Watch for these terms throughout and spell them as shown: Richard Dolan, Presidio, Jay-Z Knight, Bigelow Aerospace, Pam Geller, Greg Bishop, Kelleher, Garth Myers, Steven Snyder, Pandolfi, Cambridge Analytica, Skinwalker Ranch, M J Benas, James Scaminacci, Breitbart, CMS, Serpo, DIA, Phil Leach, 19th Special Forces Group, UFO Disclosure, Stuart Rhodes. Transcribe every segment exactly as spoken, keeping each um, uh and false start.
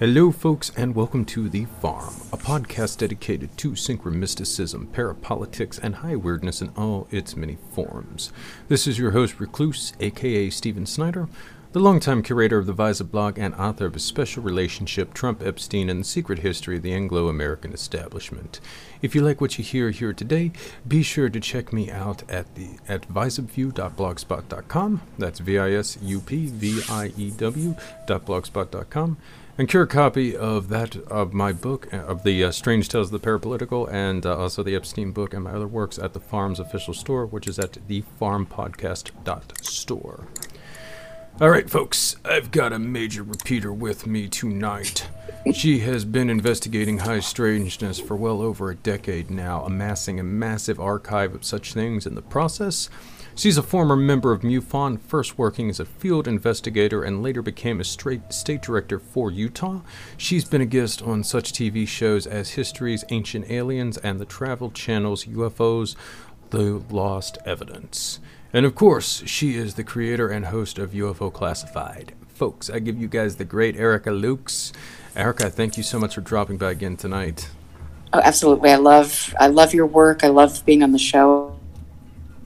Hello folks, and welcome to The Farm, a podcast dedicated to synchromysticism, parapolitics, and high weirdness in all its many forms. This is your host Recluse, aka Steven Snyder, the longtime curator of the Visa blog and author of A Special Relationship, Trump, Epstein, and the Secret History of the Anglo-American Establishment. If you like what you hear here today, be sure to check me out at the at visupview dot blogspot dot com. That's V I S U P V I E W dot blogspot dot com. And cure a copy of that, of my book, of the uh, Strange Tales of the Parapolitical, and uh, also the Epstein book and my other works at the Farm's official store, which is at the farm podcast dot store. All right, folks, I've got a major repeater with me tonight. She has been investigating high strangeness for well over a decade now, amassing a massive archive of such things in the process. She's a former member of MUFON, first working as a field investigator and later became a straight state director for Utah. She's been a guest on such T V shows as History's Ancient Aliens and the Travel Channel's U F Os, The Lost Evidence. And of course, she is the creator and host of U F O Classified. Folks, I give you guys the great Erica Lukes. Erica, thank you so much for dropping by again tonight. Oh, absolutely. I love, I love your work. I love being on the show.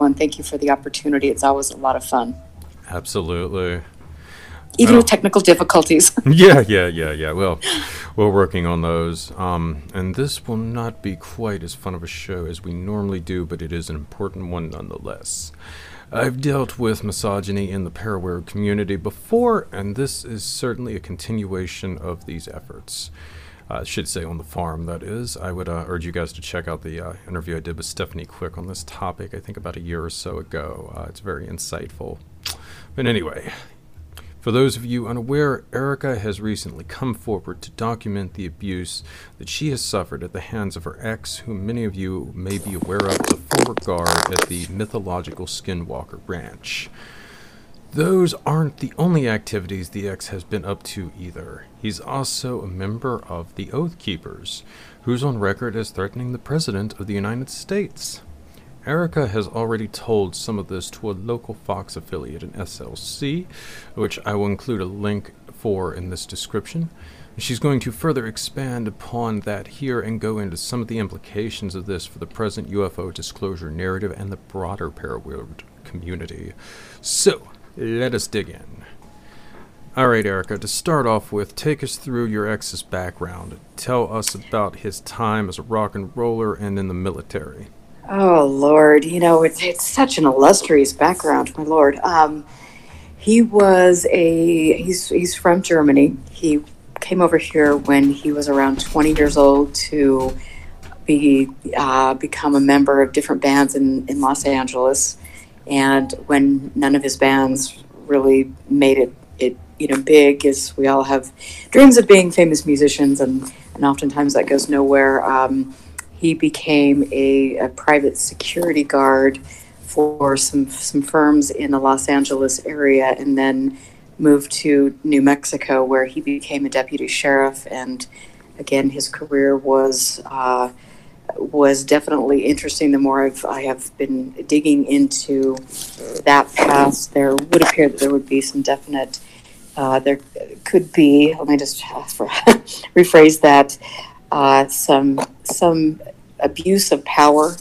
And thank you for the opportunity. It's always a lot of fun. Absolutely. Even with technical difficulties. yeah, yeah, yeah, yeah. Well, we're working on those. Um, and this will not be quite as fun of a show as we normally do, but it is an important one nonetheless. I've dealt with misogyny in the paraweird community before, and this is certainly a continuation of these efforts. I uh, should say on the farm, that is. I would uh, urge you guys to check out the uh, interview I did with Stephanie Quick on this topic, I think about a year or so ago. Uh, it's very insightful. But anyway, for those of you unaware, Erica has recently come forward to document the abuse that she has suffered at the hands of her ex, whom many of you may be aware of, the former guard at the mythological Skinwalker Ranch. Those aren't the only activities the ex has been up to either. He's also a member of the Oath Keepers, who's on record as threatening the President of the United States. Erica has already told some of this to a local Fox affiliate, an S L C, which I will include a link for in this description. She's going to further expand upon that here and go into some of the implications of this for the present U F O disclosure narrative and the broader paraweird community. So, let us dig in. All right, Erica, to start off with, take us through your ex's background. Tell us about his time as a rock and roller and in the military. Oh, Lord. You know, it's, it's such an illustrious background, my Lord. Um, he was a, he's, he's from Germany. He came over here when he was around twenty years old to be uh, become a member of different bands in, in Los Angeles. And when none of his bands really made it, it you know, big, as we all have dreams of being famous musicians, and, and oftentimes that goes nowhere, um, he became a, a private security guard for some some firms in the Los Angeles area, and then moved to New Mexico, where he became a deputy sheriff. And again, his career was... Uh, was definitely interesting. The more I've, I have been digging into that past, there would appear that there would be some definite, uh, there could be, let me just for, rephrase that, uh, some some abuse of power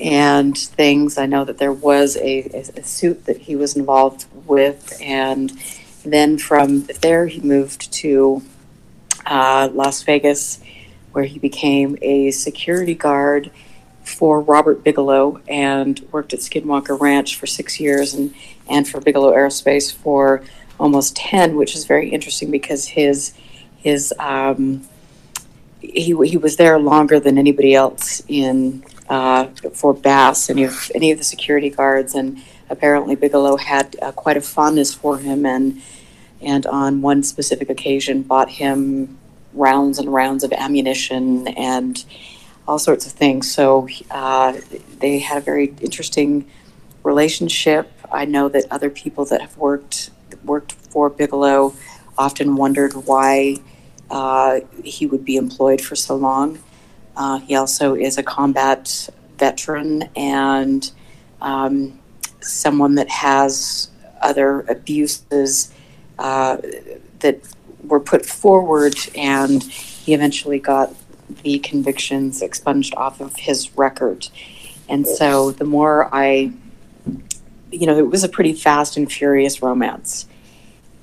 and things. I know that there was a, a suit that he was involved with, and then from there he moved to uh, Las Vegas, where he became a security guard for Robert Bigelow and worked at Skinwalker Ranch for six years and, and for Bigelow Aerospace for almost ten, which is very interesting because his his um, he he was there longer than anybody else in uh, for BAASS, any of any of the security guards, and apparently Bigelow had uh, quite a fondness for him, and and on one specific occasion bought him rounds and rounds of ammunition and all sorts of things. So uh, they had a very interesting relationship. I know that other people that have worked worked for Bigelow often wondered why uh, he would be employed for so long. Uh, he also is a combat veteran and um, someone that has other abuses uh, that were put forward, and he eventually got the convictions expunged off of his record. And so the more I, you know, it was a pretty fast and furious romance.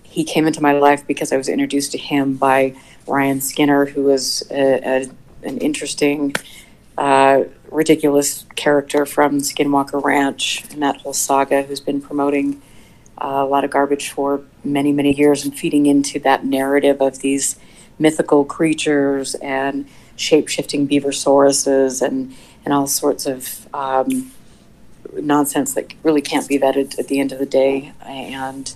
He came into my life because I was introduced to him by Ryan Skinner, who was a, a, an interesting, uh, ridiculous character from Skinwalker Ranch and that whole saga, who's been promoting uh, a lot of garbage for many, many years and feeding into that narrative of these mythical creatures and shape-shifting beaversauruses and, and all sorts of um, nonsense that really can't be vetted at the end of the day and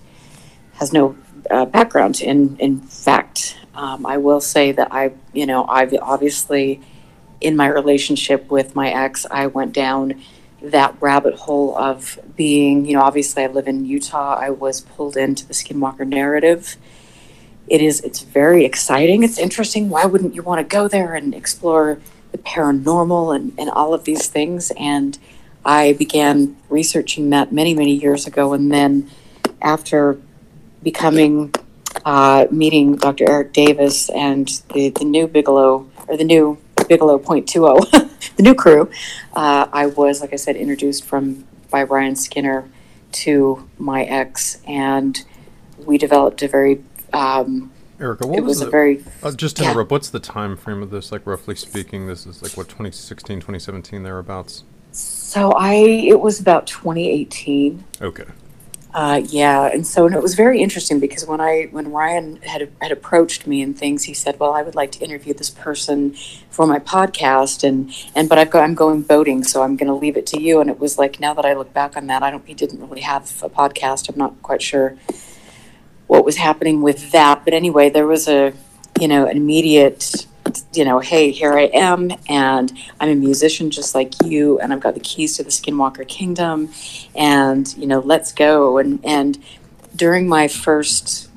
has no uh, background in, in fact. Um, I will say that I, you know, I've obviously, in my relationship with my ex, I went down that rabbit hole of being, you know, obviously I live in Utah. I was pulled into the Skinwalker narrative. It is, it's very exciting. It's interesting. Why wouldn't you want to go there and explore the paranormal and, and all of these things? And I began researching that many, many years ago. And then after becoming, uh, meeting Doctor Eric Davis and the, the new Bigelow, or the new Bigelow point two oh, the new crew, uh, I was, like I said, introduced from by Ryan Skinner to my ex. And we developed a very... Um, Erica, what it was, was the, a very uh, just to yeah. interrupt, what's the time frame of this? Like, roughly speaking, this is like what, twenty sixteen, twenty seventeen, thereabouts? So I, it was about twenty eighteen. Okay. Uh, yeah. And so, and it was very interesting because when I, when Ryan had, had approached me and things, he said, well, I would like to interview this person for my podcast and, and, but I've got, I'm going boating, so I'm going to leave it to you. And it was like, now that I look back on that, I don't, he didn't really have a podcast. I'm not quite sure what was happening with that. But anyway, there was a, you know, an immediate, you know, hey, here I am, and I'm a musician just like you, and I've got the keys to the Skinwalker Kingdom, and, you know, let's go. And, and during my first,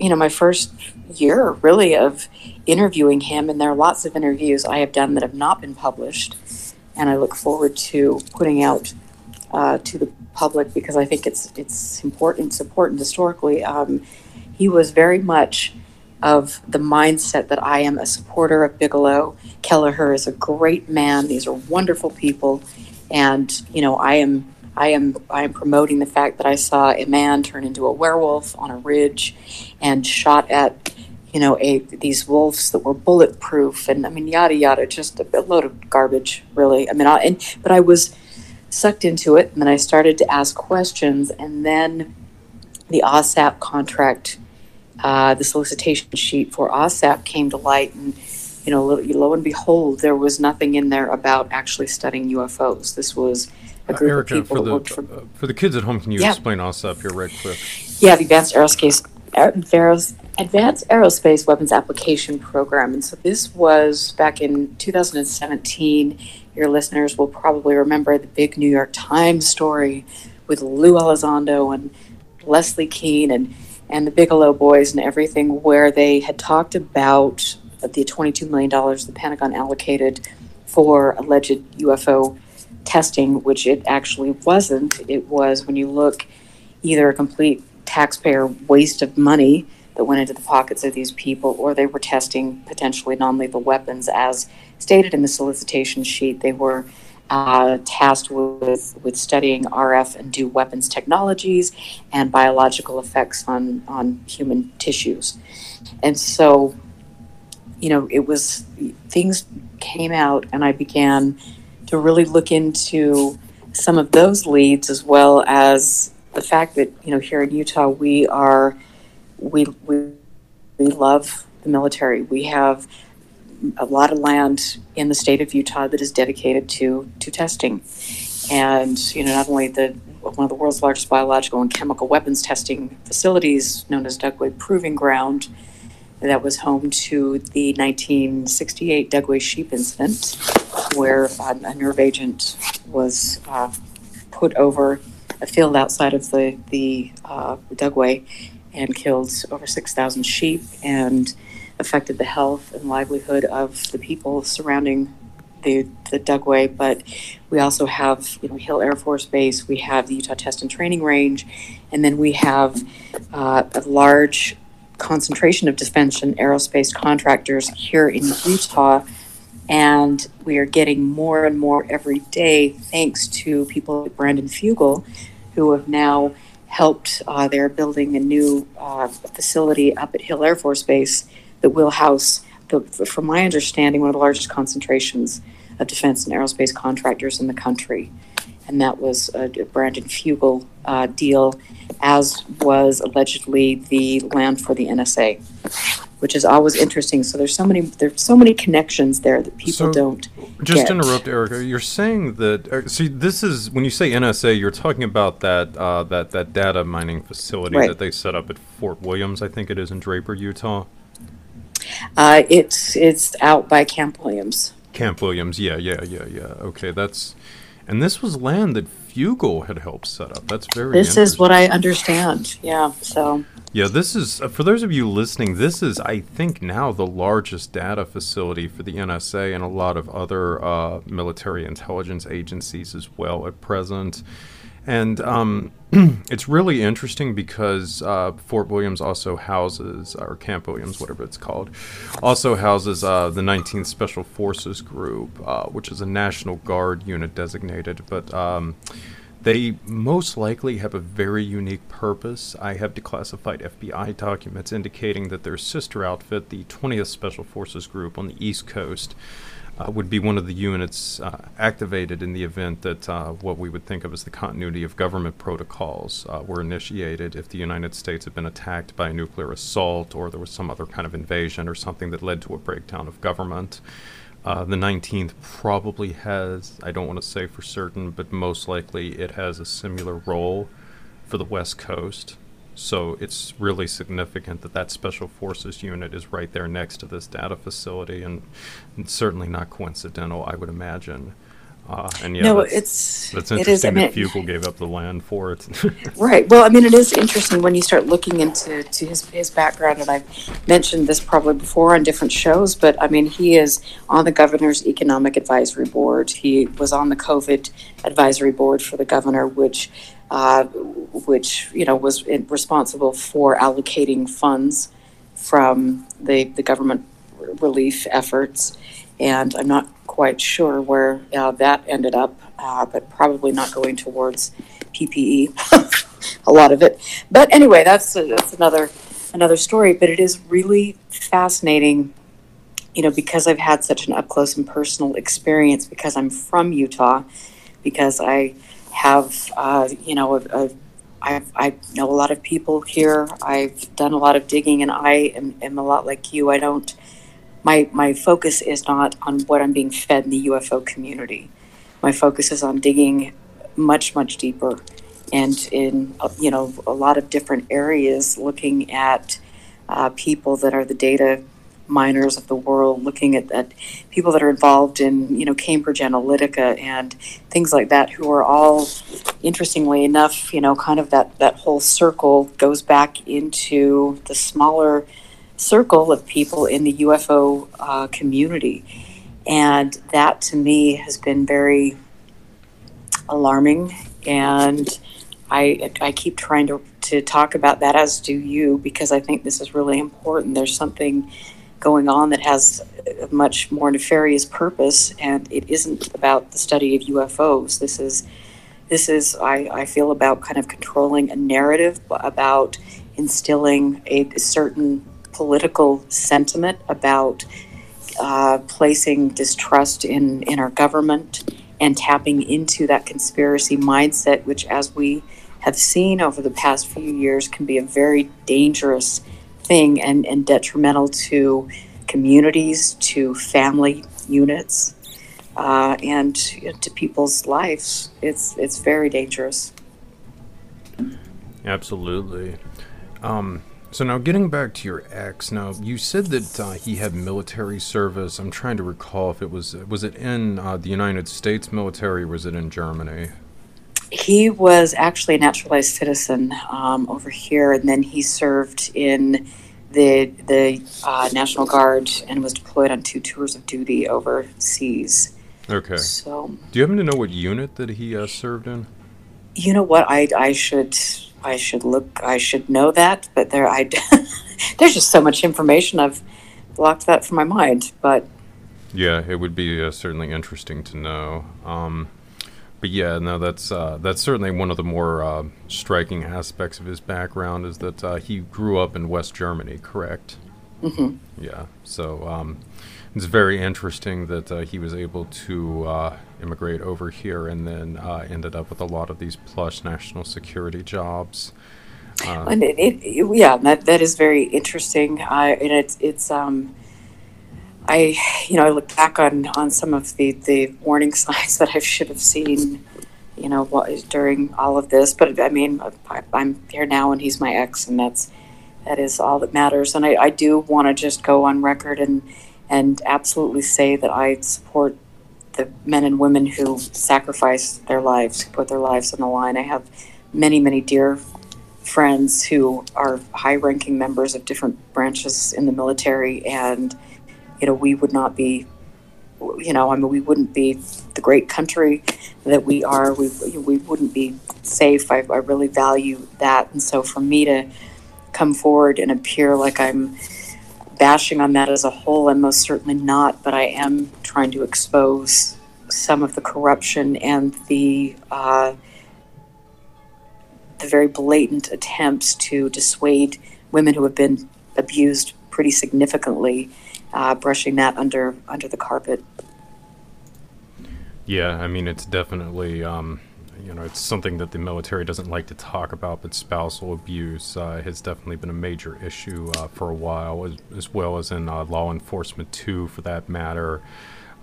you know, my first year really of interviewing him, and there are lots of interviews I have done that have not been published, and I look forward to putting out uh, to the public, because I think it's it's important, it's important historically. Um, he was very much of the mindset that I am a supporter of Bigelow. Kelleher is a great man. These are wonderful people, and you know I am I am I am promoting the fact that I saw a man turn into a werewolf on a ridge, and shot at you know a these wolves that were bulletproof, and I mean yada yada, just a, a load of garbage, really. I mean, I, and but I was sucked into it, and then I started to ask questions, and then the O S A P contract, uh, the solicitation sheet for O S A P came to light, and you know, lo, lo and behold, there was nothing in there about actually studying U F Os. This was a group uh, Erica, of people for that the, worked for... Uh, for the kids at home, can you yeah. explain O S A P here right quick? Yeah, the Advanced Aerospace, Advanced Aerospace Weapons Application Program, and so this was back in two thousand seventeen. Your listeners will probably remember the big New York Times story with Lou Elizondo and Leslie Keene and, and the Bigelow boys and everything, where they had talked about the twenty-two million dollars the Pentagon allocated for alleged U F O testing, which it actually wasn't. It was, when you look, either a complete taxpayer waste of money that went into the pockets of these people, or they were testing potentially non-lethal weapons. As stated in the solicitation sheet, they were uh, tasked with, with studying R F and new weapons technologies and biological effects on, on human tissues. And so, you know, it was, things came out, and I began to really look into some of those leads, as well as the fact that, you know, here in Utah, we are, we, we, we love the military. We have a lot of land in the state of Utah that is dedicated to, to testing. And, you know, not only the, one of the world's largest biological and chemical weapons testing facilities, known as Dugway Proving Ground, that was home to the nineteen sixty-eight Dugway sheep incident, where um, a nerve agent was uh, put over a field outside of the, the uh, Dugway and killed over six thousand sheep and affected the health and livelihood of the people surrounding the, the Dugway. But we also have, you know, Hill Air Force Base, we have the Utah Test and Training Range, and then we have uh, a large concentration of defense and aerospace contractors here in Utah, and we are getting more and more every day thanks to people like Brandon Fugal, who have now helped. Uh, they're building a new uh, facility up at Hill Air Force Base that will house, the, from my understanding, one of the largest concentrations of defense and aerospace contractors in the country. And that was a Brandon Fugal uh, deal, as was allegedly the land for the N S A, which is always interesting. So there's so many there's so many connections there that people so don't just get. Interrupt, Erica. You're saying that, see, this is, when you say N S A, you're talking about that uh, that that data mining facility, right, that they set up at Fort Williams, I think it is, in Draper, Utah. Uh, it's it's out by Camp Williams. Camp Williams, yeah, yeah, yeah, yeah. Okay, that's. And this was land that Fugal had helped set up. That's very This is what I understand. Yeah, so. Yeah, this is, uh, for those of you listening, this is, I think, now the largest data facility for the N S A and a lot of other uh, military intelligence agencies as well at present. And um, it's really interesting because uh, Fort Williams also houses, or Camp Williams, whatever it's called, also houses uh, the nineteenth Special Forces Group, uh, which is a National Guard unit designated. But um, they most likely have a very unique purpose. I have declassified F B I documents indicating that their sister outfit, the twentieth Special Forces Group on the East Coast, Uh, would be one of the units uh, activated in the event that uh, what we would think of as the continuity of government protocols uh, were initiated if the United States had been attacked by a nuclear assault or there was some other kind of invasion or something that led to a breakdown of government. Uh, the nineteenth probably has, I don't want to say for certain, but most likely it has a similar role for the West Coast. So it's really significant that that Special Forces unit is right there next to this data facility, and it's certainly not coincidental, I would imagine. Uh, and yeah, no, that's, it's, that's interesting it is, that I mean, Fugle gave up the land for it. Right. Well, I mean, it is interesting when you start looking into to his, his background, and I've mentioned this probably before on different shows, but, I mean, he is on the Governor's Economic Advisory Board. He was on the COVID Advisory Board for the governor, which... Uh, which, you know, was responsible for allocating funds from the, the government relief efforts. And I'm not quite sure where uh, that ended up, uh, but probably not going towards P P E, a lot of it. But anyway, that's uh, that's another another story. But it is really fascinating, you know, because I've had such an up-close and personal experience, because I'm from Utah, because I... have uh, you know a, a, I, I know a lot of people here. I've done a lot of digging, and I am, am a lot like you. I don't my my focus is not on what I'm being fed in the U F O community. My focus is on digging much much deeper, and in you know a lot of different areas, looking at uh, people that are the data miners of the world, looking at, at people that are involved in, you know, Cambridge Analytica and things like that, who are all, interestingly enough, you know, kind of that, that whole circle goes back into the smaller circle of people in the U F O uh, community. And that, to me, has been very alarming. And I, I keep trying to, to talk about that, as do you, because I think this is really important. There's something going on that has a much more nefarious purpose, and it isn't about the study of U F Os. This is, this is I, I feel about kind of controlling a narrative, about instilling a, a certain political sentiment, about uh, placing distrust in, in our government, and tapping into that conspiracy mindset, which, as we have seen over the past few years, can be a very dangerous thing and, and detrimental to communities, to family units, uh, and to people's lives. It's it's very dangerous. Absolutely. Um, so now getting back to your ex, now you said that uh, he had military service. I'm trying to recall if it was, was it in uh, the United States military or was it in Germany? He was actually a naturalized citizen um, over here, and then he served in the the uh, National Guard and was deployed on two tours of duty overseas. Okay. So, do you happen to know what unit that he uh, served in? You know what? I I should I should look, I should know that, but there, I, there's just so much information. I've blocked that from my mind, but. Yeah, it would be uh, certainly interesting to know. Um, but yeah, no, that's, uh, that's certainly one of the more uh, striking aspects of his background is that uh, he grew up in West Germany, correct? Mm-hmm. Yeah, so um, it's very interesting that uh, he was able to uh, immigrate over here and then uh, ended up with a lot of these plush national security jobs. Uh, and it, it, yeah, that that is very interesting. I and it's it's um, I you know I look back on, on some of the, the warning signs that I should have seen, you know, during all of this. But I mean, I, I'm here now, and he's my ex, and that's. That is all that matters. And I, I do want to just go on record and and absolutely say that I support the men and women who sacrifice their lives, who put their lives on the line. I have many, many dear friends who are high-ranking members of different branches in the military. And, you know, we would not be, you know, I mean, we wouldn't be the great country that we are. We, we wouldn't be safe. I, I really value that. And so for me to come forward and appear like I'm bashing on that as a whole, I'm most certainly not, but I am trying to expose some of the corruption and the uh, the very blatant attempts to dissuade women who have been abused pretty significantly, uh, brushing that under under the carpet. Yeah, I mean, it's definitely... Um... You know, it's something that the military doesn't like to talk about, but spousal abuse uh, has definitely been a major issue uh, for a while, as, as well as in uh, law enforcement, too, for that matter.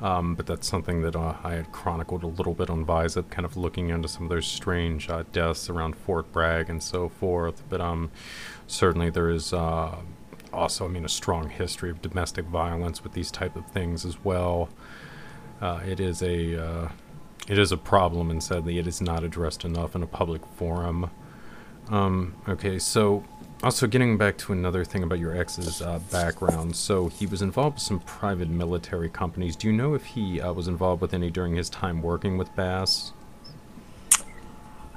Um, but that's something that uh, I had chronicled a little bit on VISIP, kind of looking into some of those strange uh, deaths around Fort Bragg and so forth. But um, certainly there is uh, also, I mean, a strong history of domestic violence with these type of things as well. Uh, it is a... Uh, It is a problem, and sadly, it is not addressed enough in a public forum. Um, okay, so also getting back to another thing about your ex's uh, background. So he was involved with some private military companies. Do you know if he uh, was involved with any during his time working with BAASS?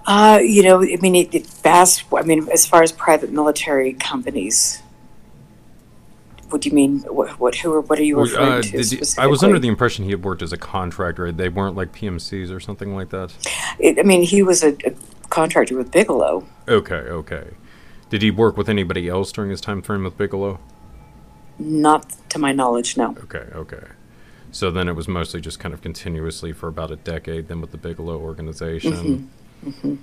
Uh, you know, I mean, it, it, BAASS, I mean, as far as private military companies... What do you mean? What, what, who, or what are you referring uh, to you, I was under the impression he had worked as a contractor. They weren't like P M Cs or something like that? It, I mean, he was a, a contractor with Bigelow. Okay, okay. Did he work with anybody else during his time frame with Bigelow? Not to my knowledge, no. Okay, okay. So then it was mostly just kind of continuously for about a decade then with the Bigelow organization. Mm-hmm, mm-hmm.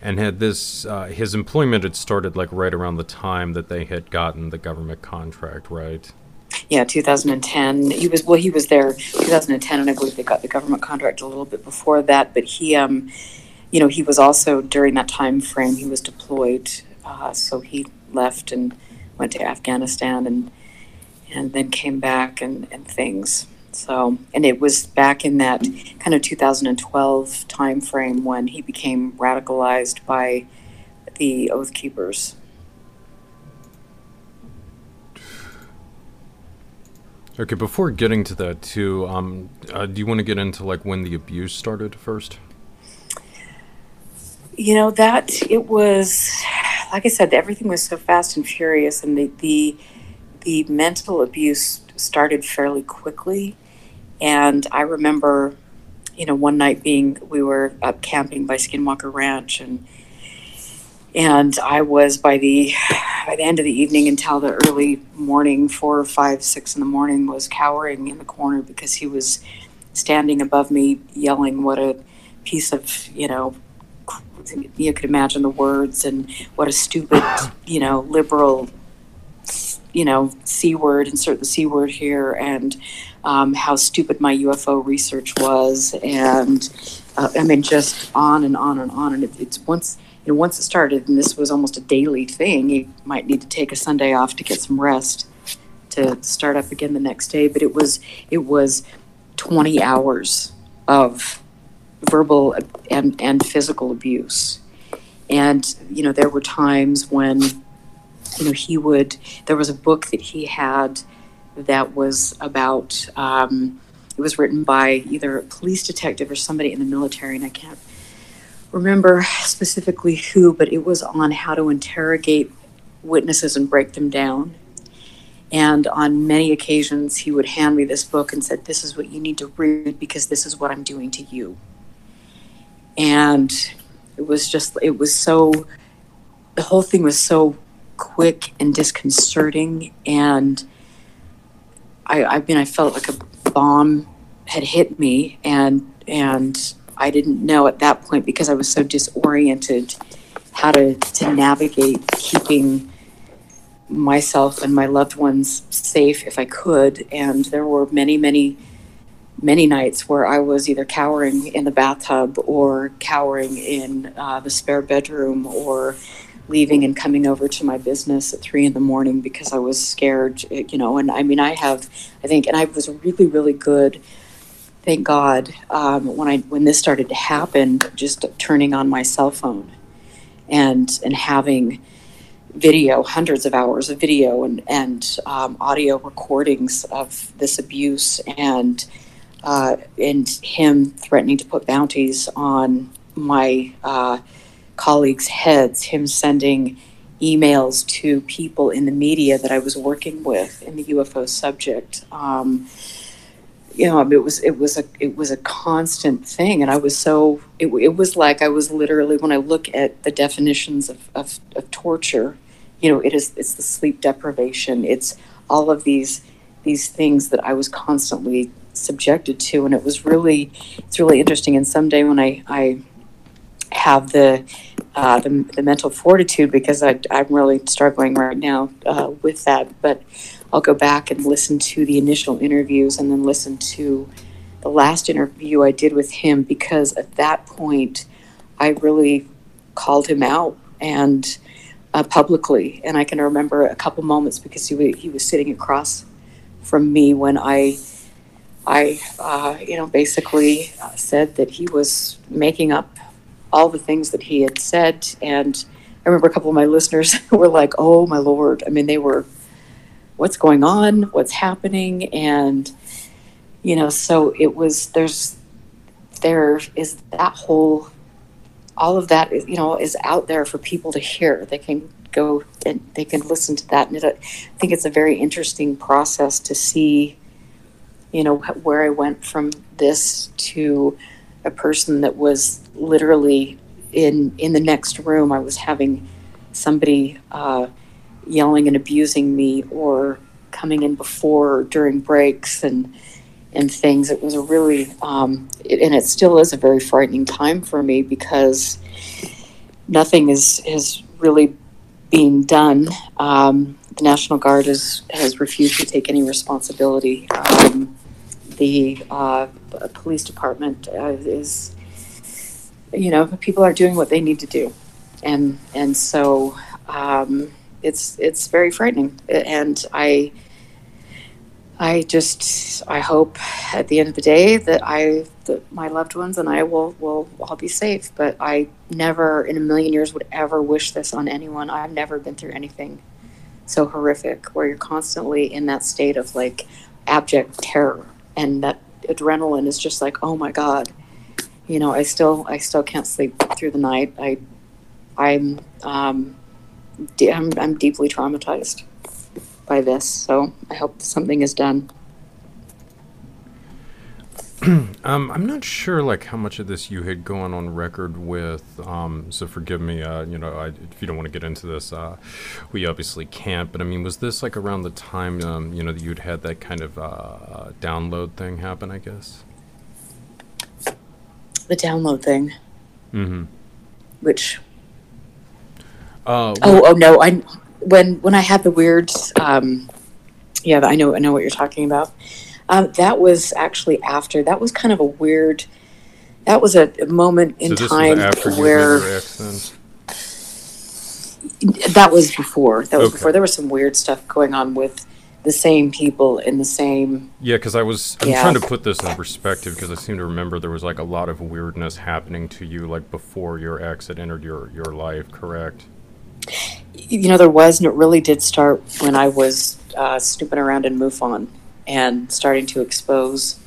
And had this, uh, his employment had started like right around the time that they had gotten the government contract, right? Yeah, two thousand ten. He was, well, he was there two thousand ten, and I believe they got the government contract a little bit before that. But he, um, you know, he was also during that time frame, he was deployed. Uh, so he left and went to Afghanistan and and then came back and, and things. So, and it was back in that kind of two thousand twelve time frame when he became radicalized by the Oath Keepers. Okay, before getting to that too, um, uh, do you want to get into like when the abuse started first? You know, that it was, like I said, everything was so fast and furious, and the the, the mental abuse started fairly quickly. And I remember, you know, one night being, we were up camping by Skinwalker Ranch, and and I was by the by the end of the evening until the early morning, four or five, six in the morning, was cowering in the corner because he was standing above me yelling what a piece of, you know, you could imagine the words, and what a stupid, you know, liberal, you know, C word, insert the C word here, and um, how stupid my U F O research was. And uh, I mean, just on and on and on. And it, it's once, you know, once it started, and this was almost a daily thing, you might need to take a Sunday off to get some rest to start up again the next day. But it was, it was twenty hours of verbal and, and physical abuse. And, you know, there were times when, you know, he would, there was a book that he had that was about, um, it was written by either a police detective or somebody in the military, and I can't remember specifically who, but it was on how to interrogate witnesses and break them down. And on many occasions, he would hand me this book and said, this is what you need to read because this is what I'm doing to you. And it was just, it was so, the whole thing was so quick and disconcerting. And I, I mean, I felt like a bomb had hit me, and, and I didn't know at that point, because I was so disoriented, how to, to navigate keeping myself and my loved ones safe if I could. And there were many, many, many nights where I was either cowering in the bathtub or cowering in uh, the spare bedroom, or leaving and coming over to my business at three in the morning because I was scared, you know. And I mean, I have, I think, and I was really, really good, thank God, um, when I, when this started to happen, just turning on my cell phone and, and having video, hundreds of hours of video and, and um, audio recordings of this abuse, and uh, and him threatening to put bounties on my uh, colleagues' heads, him sending emails to people in the media that I was working with in the U F O subject. Um, you know, I mean, it was it was a it was a constant thing, and I was so it, it was like I was literally, when I look at the definitions of, of, of torture, you know, it is it's the sleep deprivation, it's all of these these things that I was constantly subjected to. And it was really it's really interesting. And someday when I I have the uh, the, the mental fortitude, because I I'm really struggling right now uh, with that, but I'll go back and listen to the initial interviews and then listen to the last interview I did with him, because at that point I really called him out, and uh, publicly. And I can remember a couple moments, because he he was sitting across from me when I I uh, you know basically said that he was making up all the things that he had said. And I remember a couple of my listeners were like, "Oh my Lord!" I mean, they were, what's going on, what's happening? And, you know, so it was, there's, there is that whole, all of that, you know, is out there for people to hear. They can go and they can listen to that. And it, I think it's a very interesting process to see, you know, where I went from this to a person that was literally in, in the next room. I was having somebody, uh, yelling and abusing me, or coming in before or during breaks and and things. It was a really um it, and it still is a very frightening time for me, because nothing is is really being done. Um the National Guard is, has refused to take any responsibility. Um the uh police department uh, is, you know, people aren't doing what they need to do, and and so um It's it's very frightening. And I I just I hope at the end of the day that I that my loved ones and I will will all be safe. But I never in a million years would ever wish this on anyone. I've never been through anything so horrific where you're constantly in that state of like abject terror, and that adrenaline is just like, oh my God, you know. I still I still can't sleep through the night. I I'm um I'm, I'm deeply traumatized by this, so I hope something is done. um, I'm not sure, like, how much of this you had gone on record with. Um, so forgive me, uh, you know, I, if you don't want to get into this, uh, we obviously can't. But I mean, was this like around the time, um, you know, that you'd had that kind of uh, download thing happen? I guess the download thing, mm-hmm. which. Uh, oh, oh no! I when when I had the weird, um, yeah, I know I know what you're talking about. Um, that was actually after. That was kind of a weird. That was a, a moment in so time where. That was before. That was okay. Before. There was some weird stuff going on with the same people in the same. Yeah, because I was I'm yeah. trying to put this in perspective, because I seem to remember there was like a lot of weirdness happening to you like before your ex had entered your your life, correct? You know, there was, and it really did start when I was uh, snooping around in MUFON and starting to expose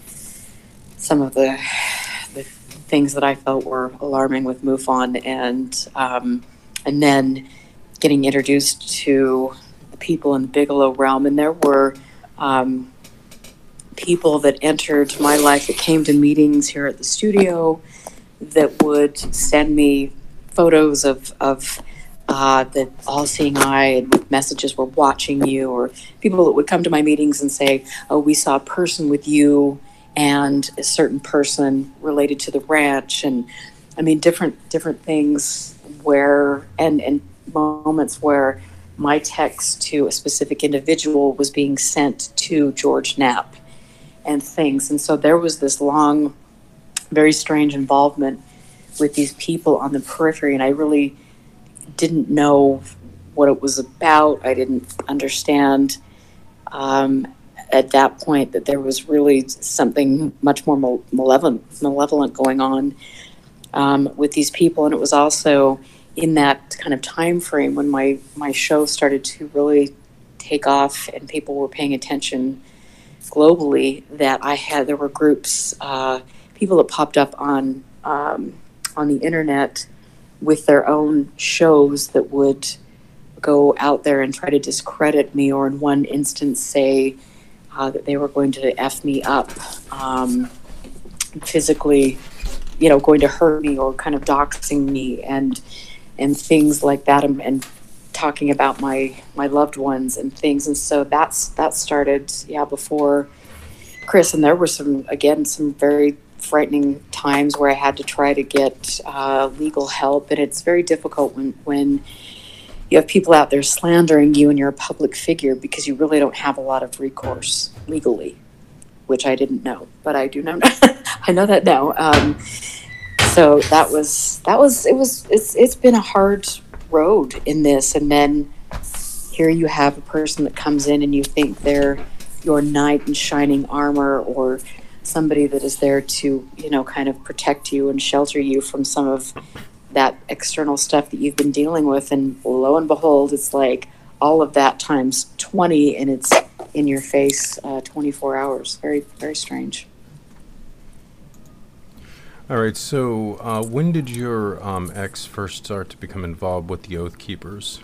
some of the the, things that I felt were alarming with MUFON, and um, and then getting introduced to the people in the Bigelow realm. And there were um, people that entered my life that came to meetings here at the studio that would send me photos of, of uh, the all-seeing eye, and with messages, "We're watching you," or people that would come to my meetings and say, "Oh, we saw a person with you and a certain person related to the ranch," and I mean different different things where and and moments where my text to a specific individual was being sent to George Knapp and things. And so there was this long, very strange involvement with these people on the periphery, and I really didn't know what it was about. I didn't understand um, at that point that there was really something much more male- malevolent, malevolent going on um, with these people. And it was also in that kind of time frame when my, my show started to really take off and people were paying attention globally, that I had, there were groups, uh, people that popped up on um, on the internet with their own shows that would go out there and try to discredit me, or in one instance say Uh, that they were going to F me up, um, physically, you know, going to hurt me or kind of doxing me and and things like that, and, and talking about my, my loved ones and things. And so that's that started, yeah, before Chris. And there were some, again, some very frightening times where I had to try to get uh, legal help. And it's very difficult when when you have people out there slandering you and you're a public figure, because you really don't have a lot of recourse legally, which I didn't know, but I do know. I know that now. Um, so that was, that was, it was, it's, it's been a hard road in this. And then here you have a person that comes in and you think they're your knight in shining armor, or somebody that is there to, you know, kind of protect you and shelter you from some of that external stuff that you've been dealing with. And lo and behold, it's like all of that times twenty, and it's in your face uh, twenty-four hours. Very, very strange. All right. So uh, when did your um, ex first start to become involved with the Oath Keepers?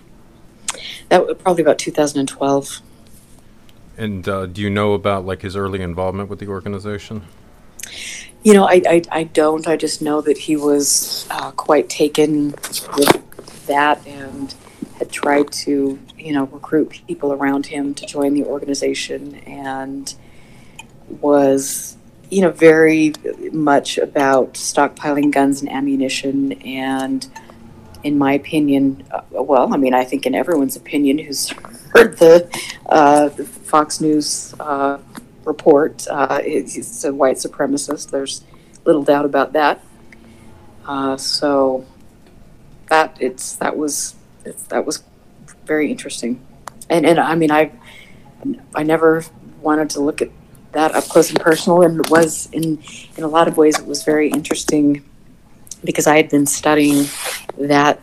That was probably about two thousand twelve. And uh, do you know about like his early involvement with the organization? You know, I, I, I don't. I just know that he was uh, quite taken with that and had tried to, you know, recruit people around him to join the organization, and was, you know, very much about stockpiling guns and ammunition. And in my opinion, uh, well, I mean, I think in everyone's opinion who's heard the, uh, the Fox News uh report, uh, he's a white supremacist. There's little doubt about that. Uh, so that it's that was it's, that was very interesting, and and I mean I I never wanted to look at that up close and personal, and it was in in a lot of ways it was very interesting, because I had been studying that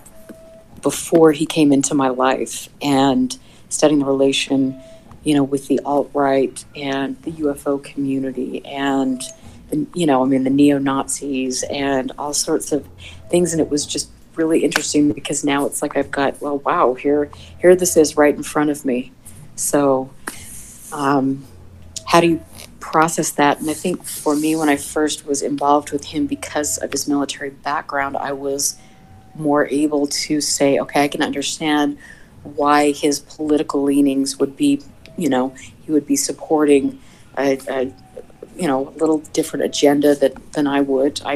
before he came into my life, and studying the relation, you know, with the alt-right and the U F O community and, the, you know, I mean, the neo-Nazis and all sorts of things. And it was just really interesting, because now it's like I've got, well, wow, here here this is right in front of me. So um, how do you process that? And I think for me, when I first was involved with him, because of his military background, I was more able to say, okay, I can understand why his political leanings would be, you know, he would be supporting a, a, you know, a little different agenda that, than I would. I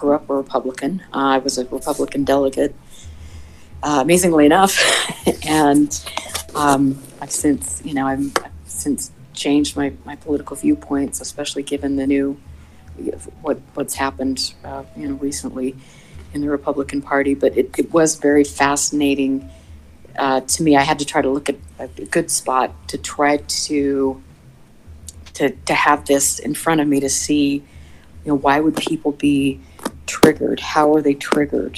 grew up a Republican. Uh, I was a Republican delegate, uh, amazingly enough. And um, I've since, you know, I'm, I've since changed my, my political viewpoints, especially given the new, what what's happened, uh, you know, recently in the Republican Party. But it, it was very fascinating. Uh, to me, I had to try to look at a good spot to try to to to have this in front of me to see, you know, why would people be triggered? How are they triggered?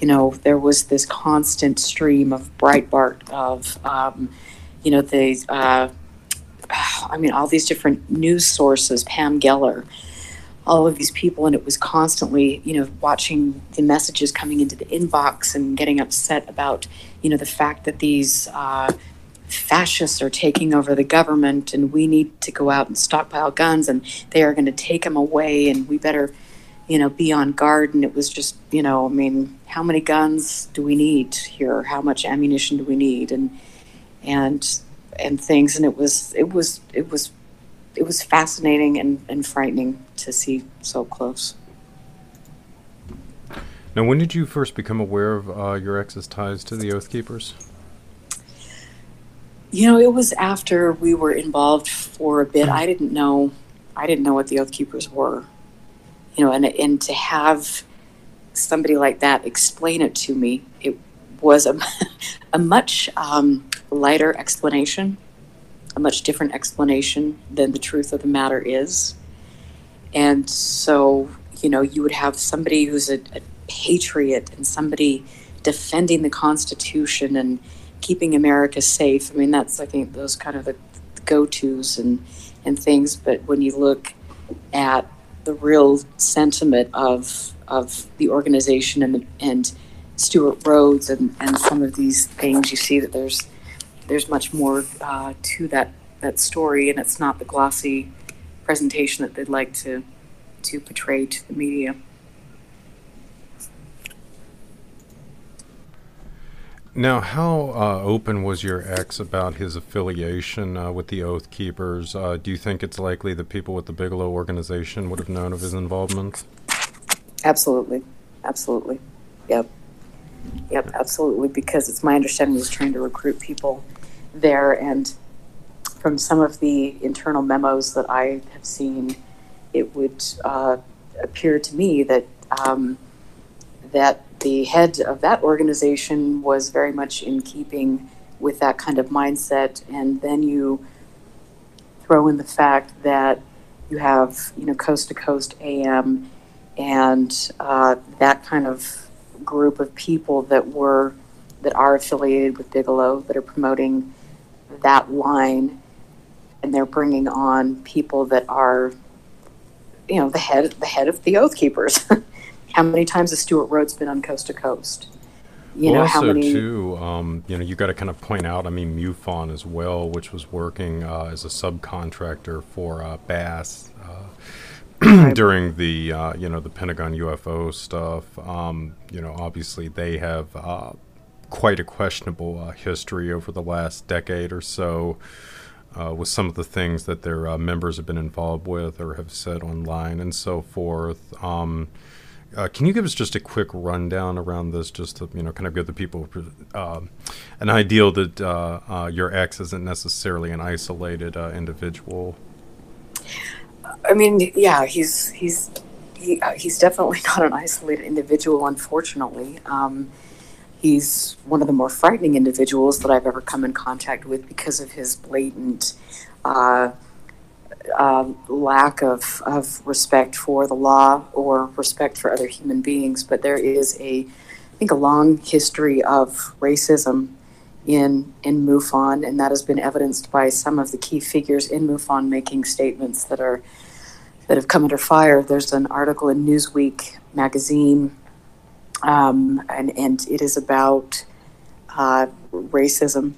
You know, there was this constant stream of Breitbart, of um, you know, the uh, I mean, all these different news sources, Pam Geller, all of these people, and it was constantly, you know, watching the messages coming into the inbox and getting upset about, you know, the fact that these uh, fascists are taking over the government and we need to go out and stockpile guns and they are going to take them away and we better, you know, be on guard. And it was just, you know, I mean, how many guns do we need here? How much ammunition do we need? And, and, and things. And it was, it was, it was, it was fascinating and, and frightening to see so close. Now, when did you first become aware of uh, your ex's ties to the Oath Keepers? You know, it was after we were involved for a bit. I didn't know, I didn't know what the Oath Keepers were, you know, and, and to have somebody like that explain it to me, it was a, a much um, lighter explanation, a much different explanation than the truth of the matter is. And so, you know, you would have somebody who's a, a patriot and somebody defending the Constitution and keeping America safe. I mean, that's, I think, those kind of the go-tos and, and things. But when you look at the real sentiment of of the organization and, the, and Stuart Rhodes and, and some of these things, you see that there's there's much more uh, to that, that story, and it's not the glossy presentation that they'd like to, to portray to the media. Now, how uh, open was your ex about his affiliation uh, with the Oath Keepers? Uh, do you think it's likely that people with the Bigelow organization would have known of his involvement? Absolutely. Absolutely. Yep. Yep, absolutely, because it's my understanding he was trying to recruit people there, and from some of the internal memos that I have seen, it would uh, appear to me that um, that the head of that organization was very much in keeping with that kind of mindset. And then you throw in the fact that you have, you know, Coast to Coast A M and uh, that kind of group of people that were that are affiliated with Bigelow that are promoting that line, and they're bringing on people that are, you know, the head the head of the Oath Keepers. How many times has Stuart Rhodes been on Coast to Coast? You well, know how also many. Too, um, you know, you got to kind of point out. I mean, MUFON as well, which was working uh, as a subcontractor for uh, BAASS uh, during the uh, you know the Pentagon U F O stuff. Um, you know, obviously they have uh, quite a questionable uh, history over the last decade or so. Uh, with some of the things that their uh, members have been involved with or have said online and so forth. Um, uh, can you give us just a quick rundown around this, just to, you know, kind of give the people uh, an idea that uh, uh, your ex isn't necessarily an isolated uh, individual? I mean, yeah, he's he's he, uh, he's definitely not an isolated individual, unfortunately. Um, He's one of the more frightening individuals that I've ever come in contact with because of his blatant uh, uh, lack of, of respect for the law or respect for other human beings. But there is a, I think, a long history of racism in in MUFON, and that has been evidenced by some of the key figures in MUFON making statements that are that have come under fire. There's an article in Newsweek magazine. Um, and, and it is about uh, racism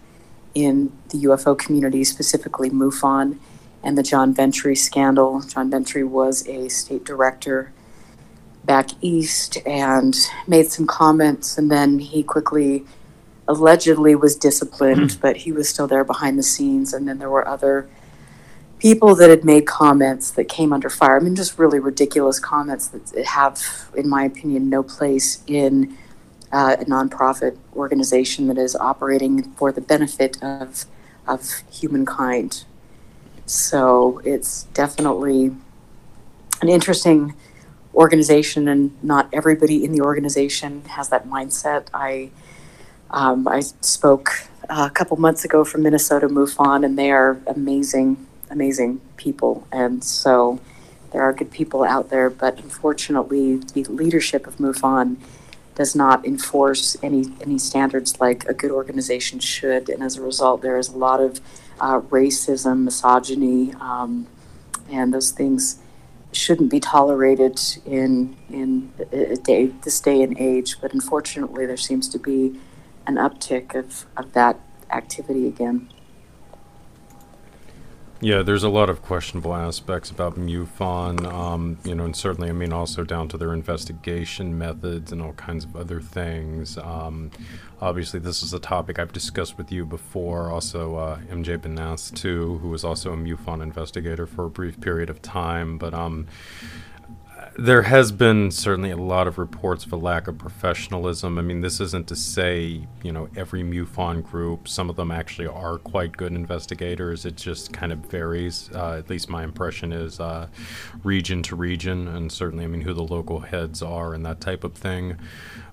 in the U F O community, specifically MUFON and the John Ventre scandal. John Ventre was a state director back east and made some comments, and then he quickly, allegedly, was disciplined, but he was still there behind the scenes. And then there were other people that had made comments that came under fire. I mean, just really ridiculous comments that have, in my opinion, no place in uh, a nonprofit organization that is operating for the benefit of of humankind. So it's definitely an interesting organization, and not everybody in the organization has that mindset. I um, I spoke a couple months ago from Minnesota MUFON, and they are amazing. amazing people, and so there are good people out there, but unfortunately the leadership of MUFON does not enforce any any standards like a good organization should, and as a result there is a lot of uh, racism, misogyny, um, and those things shouldn't be tolerated in in a day, this day and age. But unfortunately, there seems to be an uptick of, of that activity again. Yeah, there's a lot of questionable aspects about MUFON, um, you know, and certainly, I mean, also down to their investigation methods and all kinds of other things. Um, obviously, this is a topic I've discussed with you before. Also, uh, M J Benas, too, who was also a MUFON investigator for a brief period of time. But um, there has been certainly a lot of reports of a lack of professionalism. I mean, this isn't to say, you know, every MUFON group, some of them actually are quite good investigators. It just kind of varies. Uh, at least my impression is uh, region to region, and certainly, I mean, who the local heads are and that type of thing.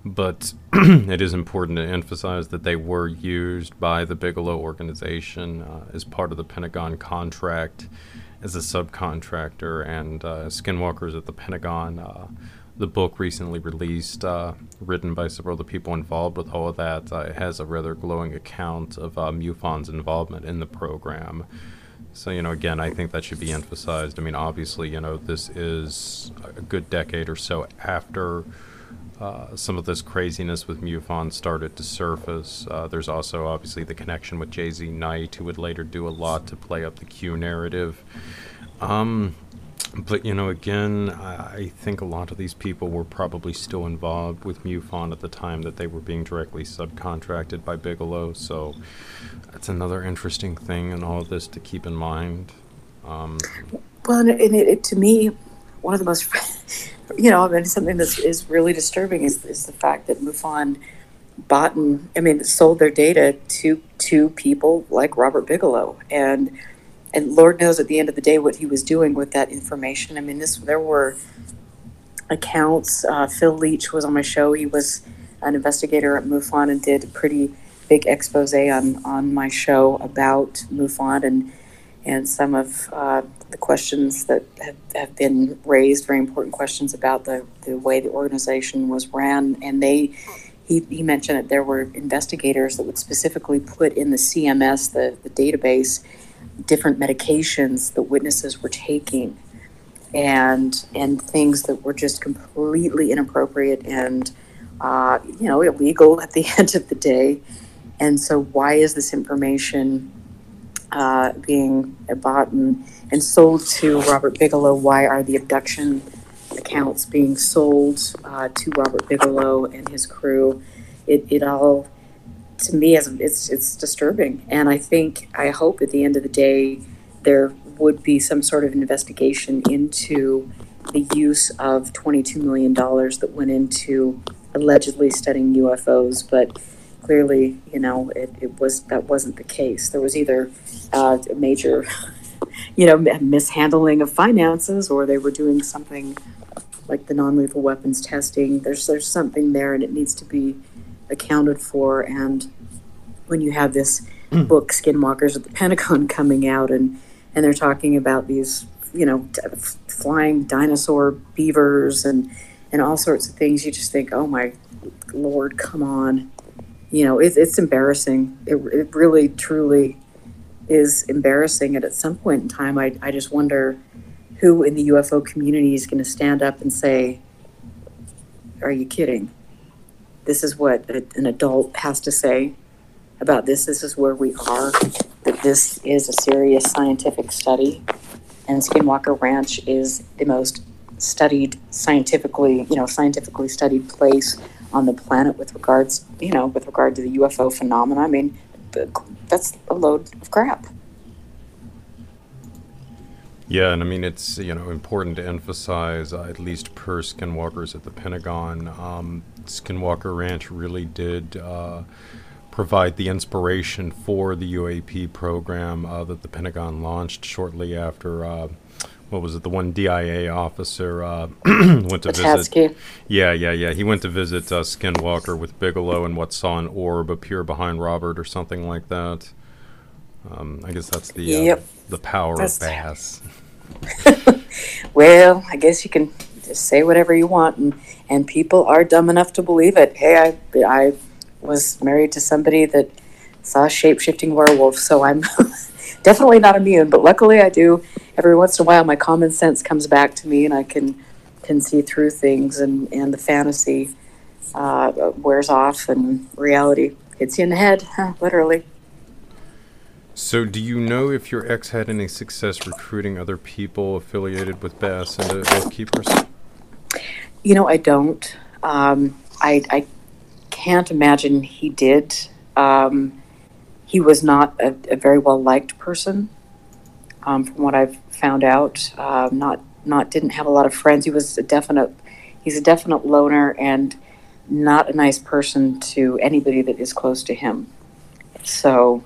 But it is important to emphasize that they were used by the Bigelow organization uh, as part of the Pentagon contract, as a subcontractor, and uh, Skinwalkers at the Pentagon, uh, the book recently released, uh, written by several of the people involved with all of that, uh, it has a rather glowing account of uh, MUFON's involvement in the program. So, you know, again, I think that should be emphasized. I mean, obviously, you know, this is a good decade or so after Uh, some of this craziness with MUFON started to surface. Uh, there's also obviously the connection with Jay-Z Knight, who would later do a lot to play up the Q narrative. Um, but, you know, again, I, I think a lot of these people were probably still involved with MUFON at the time that they were being directly subcontracted by Bigelow. So that's another interesting thing in all of this to keep in mind. Um, well, and it, it, to me, one of the most... You know, I mean, something that is really disturbing is, is the fact that MUFON bought and, I mean, sold their data to to people like Robert Bigelow, and and Lord knows at the end of the day what he was doing with that information. I mean, this there were accounts. Uh, Phil Leach was on my show. He was an investigator at MUFON and did a pretty big expose on on my show about MUFON and and some of. Uh, the questions that have, have been raised, very important questions about the, the way the organization was ran. And they, he, he mentioned that there were investigators that would specifically put in the C M S, the, the database, different medications that witnesses were taking and and things that were just completely inappropriate and, uh, you know, illegal at the end of the day. And so why is this information uh, being bought and and sold to Robert Bigelow? Why are the abduction accounts being sold uh, to Robert Bigelow and his crew? It, it all, to me, is, it's it's disturbing. And I think, I hope at the end of the day, there would be some sort of investigation into the use of twenty-two million dollars that went into allegedly studying U F Os, but clearly, you know, it, it was that wasn't the case. There was either uh, a major... you know, mishandling of finances, or they were doing something like the non-lethal weapons testing. There's there's something there, and it needs to be accounted for. And when you have this book, Skinwalkers at the Pentagon, coming out, and, and they're talking about these, you know, t- flying dinosaur beavers and, and all sorts of things, you just think, oh, my Lord, come on. You know, it, it's embarrassing. It, it really, truly is embarrassing. And at some point in time, I, I just wonder who in the U F O community is going to stand up and say, are you kidding? This is what a, an adult has to say about this. This is where we are, that this is a serious scientific study. And Skinwalker Ranch is the most studied scientifically, you know, scientifically studied place on the planet with regards, you know, with regard to the U F O phenomena. I mean, that's a load of crap. Yeah, and I mean, it's, you know, important to emphasize, uh, at least per Skinwalkers at the Pentagon, um, Skinwalker Ranch really did uh, provide the inspiration for the U A P program uh, that the Pentagon launched shortly after... Uh, what was it, the one D I A officer uh, went to Pataski. visit. Yeah, yeah, yeah. He went to visit uh, Skinwalker with Bigelow and what saw an orb appear behind Robert or something like that. Um, I guess that's the uh, yep. the power that's of BAASS. Well, I guess you can just say whatever you want, and, and people are dumb enough to believe it. Hey, I, I was married to somebody that saw shape-shifting werewolves, so I'm... definitely not immune, but luckily I do. Every once in a while, my common sense comes back to me, and I can can see through things, and, and the fantasy uh, wears off, and reality hits you in the head, literally. So do you know if your ex had any success recruiting other people affiliated with BAASS and the Oath Keepers? You know, I don't. Um, I, I can't imagine he did. Um, he was not a, a very well-liked person, um, from what I've found out. Uh, not, not, didn't have a lot of friends. He was a definite, he's a definite loner and not a nice person to anybody that is close to him. So...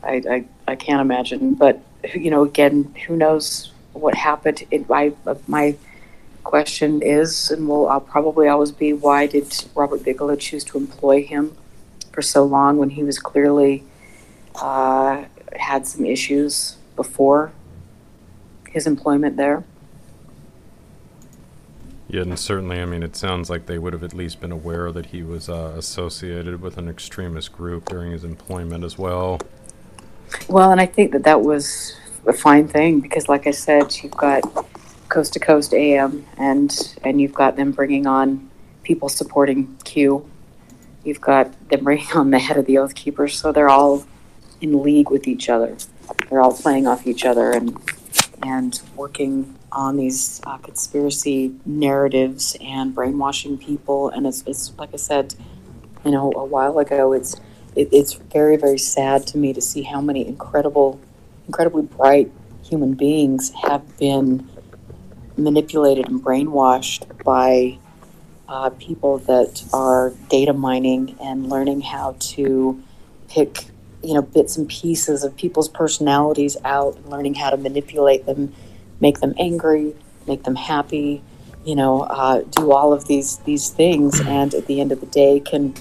I, I, I can't imagine, but, you know, again, who knows what happened. It, I, my question is, and will I'll probably always be, why did Robert Bigelow choose to employ him for so long when he was clearly uh, had some issues before his employment there? Yeah, and certainly, I mean, it sounds like they would have at least been aware that he was uh, associated with an extremist group during his employment as well. Well, and I think that that was a fine thing because, like I said, you've got Coast to Coast A M, and and you've got them bringing on people supporting Q. You've got them bringing on the head of the Oath Keepers, so they're all in league with each other. They're all playing off each other and and working on these uh, conspiracy narratives and brainwashing people. And it's it's like I said, you know, a while ago, it's. It's very, very sad to me to see how many incredible, incredibly bright human beings have been manipulated and brainwashed by uh, people that are data mining and learning how to pick, you know, bits and pieces of people's personalities out, and learning how to manipulate them, make them angry, make them happy, you know, uh, do all of these these things, and at the end of the day can.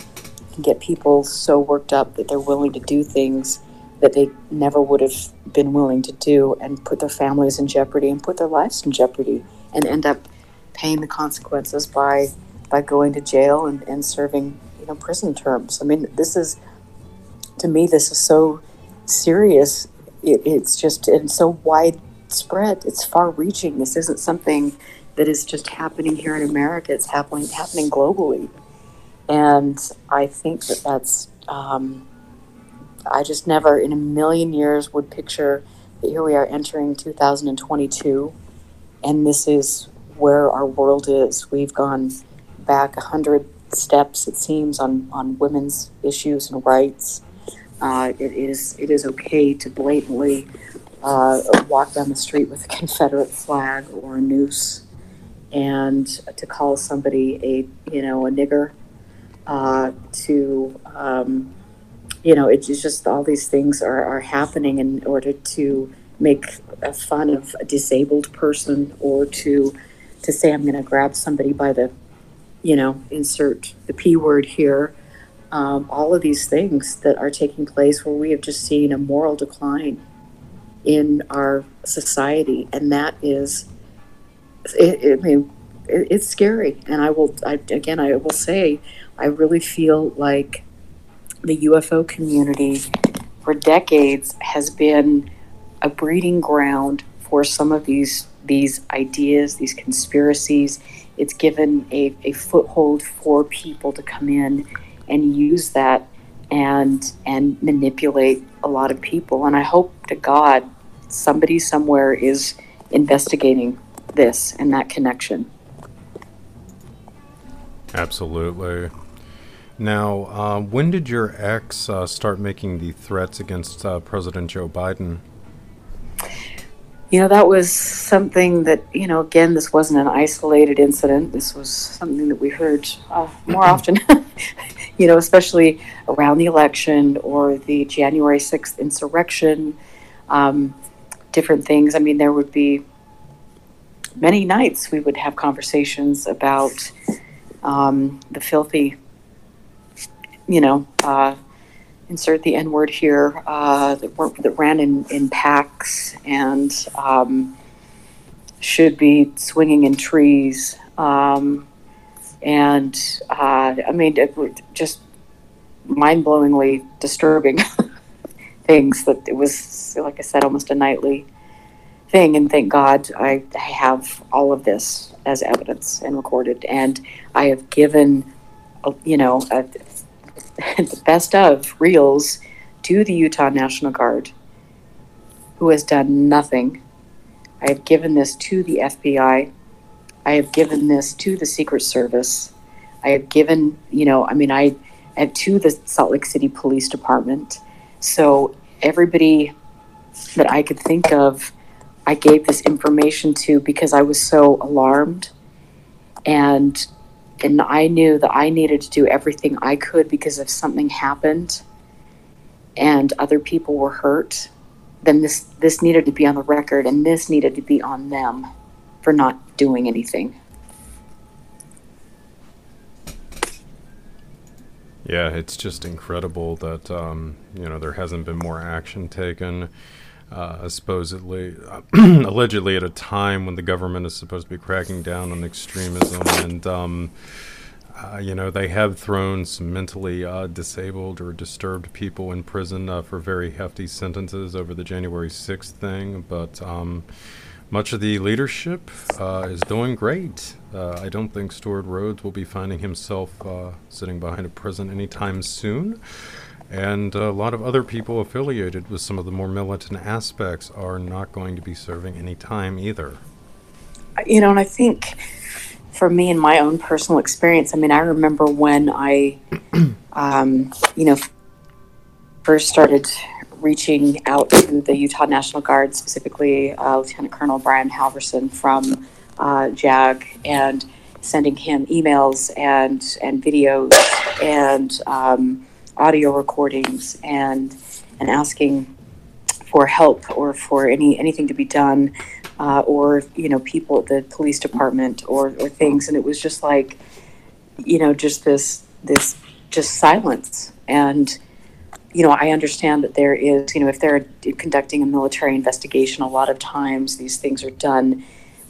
Get people so worked up that they're willing to do things that they never would have been willing to do and put their families in jeopardy and put their lives in jeopardy and end up paying the consequences by by going to jail and, and serving, you know, prison terms. I mean, this is, to me, this is so serious. It, it's just, and so widespread. It's far-reaching. This isn't something that is just happening here in America. It's happening happening globally. And I think that that's, um, I just never in a million years would picture that here we are entering two thousand twenty-two, and this is where our world is. We've gone back a hundred steps, it seems, on, on women's issues and rights. Uh, it is it is okay to blatantly uh, walk down the street with a Confederate flag or a noose and to call somebody a, you know, a nigger. Uh, to, um, you know, it's just all these things are, are happening in order to make a fun of a disabled person or to to say, I'm going to grab somebody by the, you know, insert the P word here. Um, all of these things that are taking place where we have just seen a moral decline in our society. And that is, it, it, I mean, it, it's scary. And I will, I, again, I will say, I really feel like the U F O community for decades has been a breeding ground for some of these these ideas, these conspiracies. It's given a, a foothold for people to come in and use that and and manipulate a lot of people. And I hope to God somebody somewhere is investigating this and that connection. Absolutely. Now, uh, when did your ex uh, start making the threats against uh, President Joe Biden? You know, that was something that, you know, again, this wasn't an isolated incident. This was something that we heard uh, more often, you know, especially around the election or the January sixth insurrection, um, different things. I mean, there would be many nights we would have conversations about um, the filthy, you know, uh, insert the N-word here, uh, that, were, that ran in, in packs and um, should be swinging in trees. Um, and, uh, I mean, it, just mind-blowingly disturbing things that it was, like I said, almost a nightly thing. And thank God I have all of this as evidence and recorded. And I have given, you know, a, the best of reels to the Utah National Guard, who has done nothing. I have given this to the F B I. I have given this to the Secret Service. I have given, you know, I mean, I, and to the Salt Lake City Police Department. So everybody that I could think of, I gave this information to, because I was so alarmed. And and I knew that I needed to do everything I could, because if something happened and other people were hurt, then this, this needed to be on the record, and this needed to be on them for not doing anything. Yeah, it's just incredible that, um, you know, there hasn't been more action taken, uh, supposedly, allegedly at a time when the government is supposed to be cracking down on extremism. And, um, uh, you know, they have thrown some mentally uh, disabled or disturbed people in prison uh, for very hefty sentences over the January sixth thing. But um, much of the leadership uh, is doing great. Uh, I don't think Stuart Rhodes will be finding himself uh, sitting behind a prison anytime soon. And a lot of other people affiliated with some of the more militant aspects are not going to be serving any time either. You know, and I think for me, in my own personal experience, I mean, I remember when I, um, you know, first started reaching out to the Utah National Guard, specifically uh, Lieutenant Colonel Brian Halverson from Uh, JAG, and sending him emails and and videos and um, audio recordings and and asking for help or for any anything to be done, uh, or you know people at the police department or, or things. And it was just like, you know, just this this just silence. And you know, I understand that there is, you know, if they're conducting a military investigation, a lot of times these things are done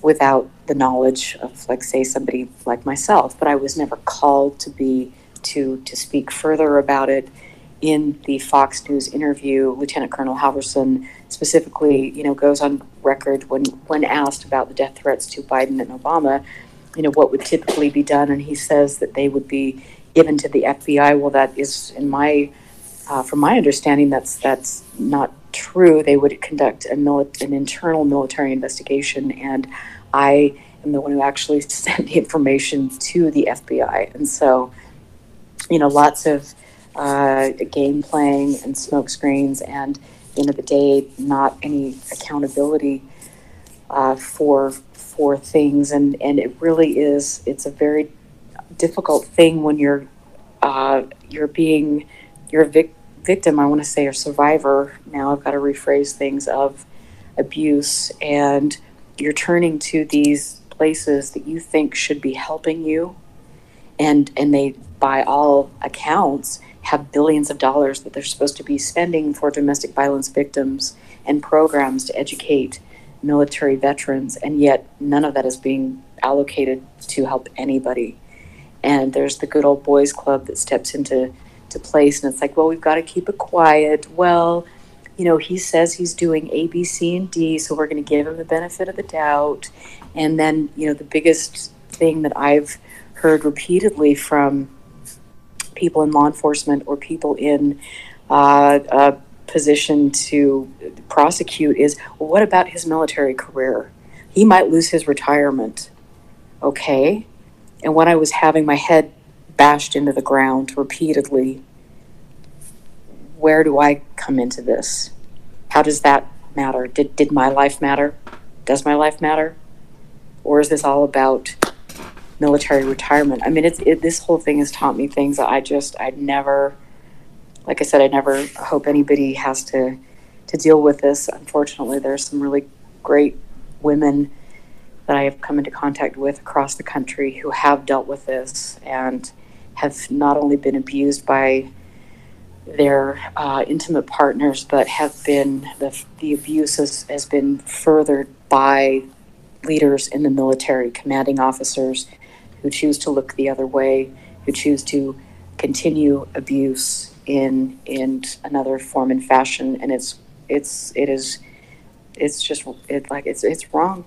without the knowledge of, like, say, somebody like myself. But I was never called to be to to speak further about it. In the Fox News interview, Lieutenant Colonel Halverson specifically, you know, goes on record when when asked about the death threats to Biden and Obama, you know, what would typically be done, and he says that they would be given to the F B I. Well, that is, in my uh, from my understanding, that's that's not true. They would conduct a mili- an internal military investigation, and I am the one who actually sent the information to the F B I. And so, you know, lots of uh, game playing and smoke screens, and at the end of the day, not any accountability uh, for for things. And, and it really is, it's a very difficult thing when you're, uh, you're being, you're a victim. victim, I want to say, or survivor, now I've got to rephrase things, of abuse, and you're turning to these places that you think should be helping you, and and they, by all accounts, have billions of dollars that they're supposed to be spending for domestic violence victims and programs to educate military veterans, and yet none of that is being allocated to help anybody. And there's the good old boys club that steps into to place, and it's like, well, we've got to keep it quiet. Well, you know, he says he's doing A, B, C, and D, so we're going to give him the benefit of the doubt. And then, you know, the biggest thing that I've heard repeatedly from people in law enforcement or people in uh, a position to prosecute is, well, what about his military career? He might lose his retirement. Okay. And when I was having my head bashed into the ground repeatedly, where do I come into this? How does that matter? Did did my life matter? Does my life matter? Or is this all about military retirement? I mean, it's it, this whole thing has taught me things that I just, I'd never, like I said, I never hope anybody has to, to deal with this. Unfortunately, there's some really great women that I have come into contact with across the country who have dealt with this and have not only been abused by their uh, intimate partners, but have been, the, the abuse has, has been furthered by leaders in the military, commanding officers who choose to look the other way, who choose to continue abuse in in another form and fashion, and it's it's it is it's just it like it's it's wrong.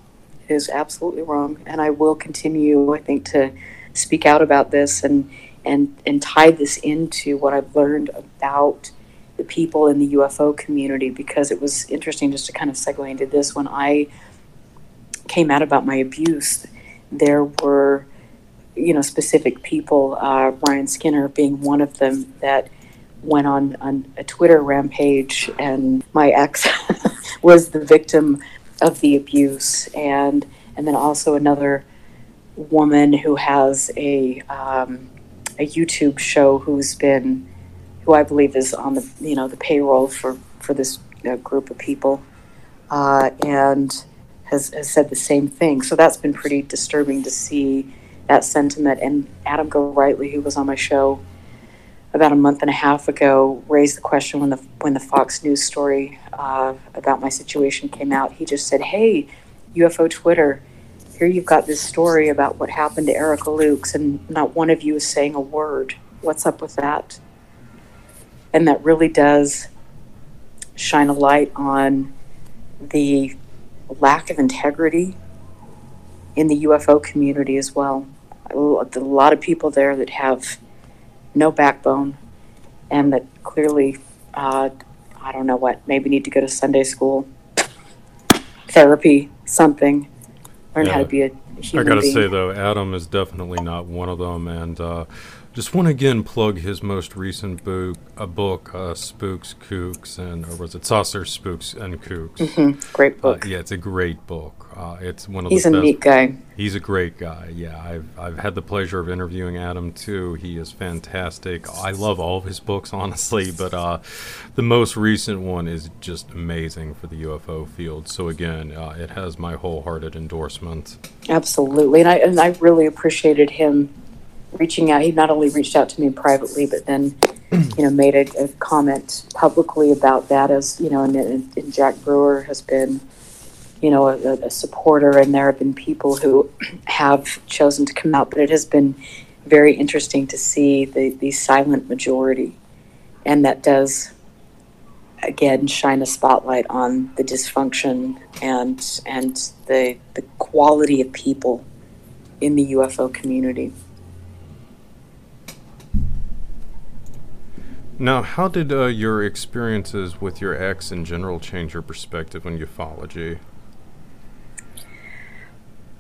It is absolutely wrong, and I will continue, I think, to speak out about this and and and tie this into what I've learned about the people in the U F O community, because it was interesting just to kind of segue into this. When I came out about my abuse, there were, you know, specific people, uh, Ryan Skinner being one of them, that went on, on a Twitter rampage, and my ex was the victim of the abuse. And, and then also another woman who has a, um, a YouTube show, who's been, who I believe is on the, you know, the payroll for, for this uh, group of people, uh, and has, has said the same thing. So that's been pretty disturbing to see that sentiment. And Adam Golightly, who was on my show about a month and a half ago, raised the question when the when the Fox News story uh, about my situation came out. He just said, "Hey, U F O Twitter, here you've got this story about what happened to Erica Lukes, and not one of you is saying a word. What's up with that?" And that really does shine a light on the lack of integrity in the U F O community as well. A lot of people there that have no backbone, and that clearly, uh, I don't know what, maybe need to go to Sunday school, therapy, something, learn yeah. how to be a human I gotta being. say, though, Adam is definitely not one of them, and uh, just want to again plug his most recent book, a book, uh, Spooks, Kooks, and, or was it Saucer, Spooks, and Kooks? Mm-hmm. Great book. Uh, yeah, it's a great book. Uh, it's one of He's the a best. neat guy. He's a great guy. Yeah, I've I've had the pleasure of interviewing Adam too. He is fantastic. I love all of his books, honestly, but uh, the most recent one is just amazing for the U F O field. So again, uh, it has my wholehearted endorsement. Absolutely, and I and I really appreciated him reaching out. He not only reached out to me privately, but then you know made a, a comment publicly about that. As you know, and, and Jack Brewer has been, you know, a, a supporter, and there have been people who have chosen to come out, but it has been very interesting to see the, the silent majority, and that does, again, shine a spotlight on the dysfunction and and the the quality of people in the U F O community. Now, how did uh, your experiences with your ex in general change your perspective on ufology?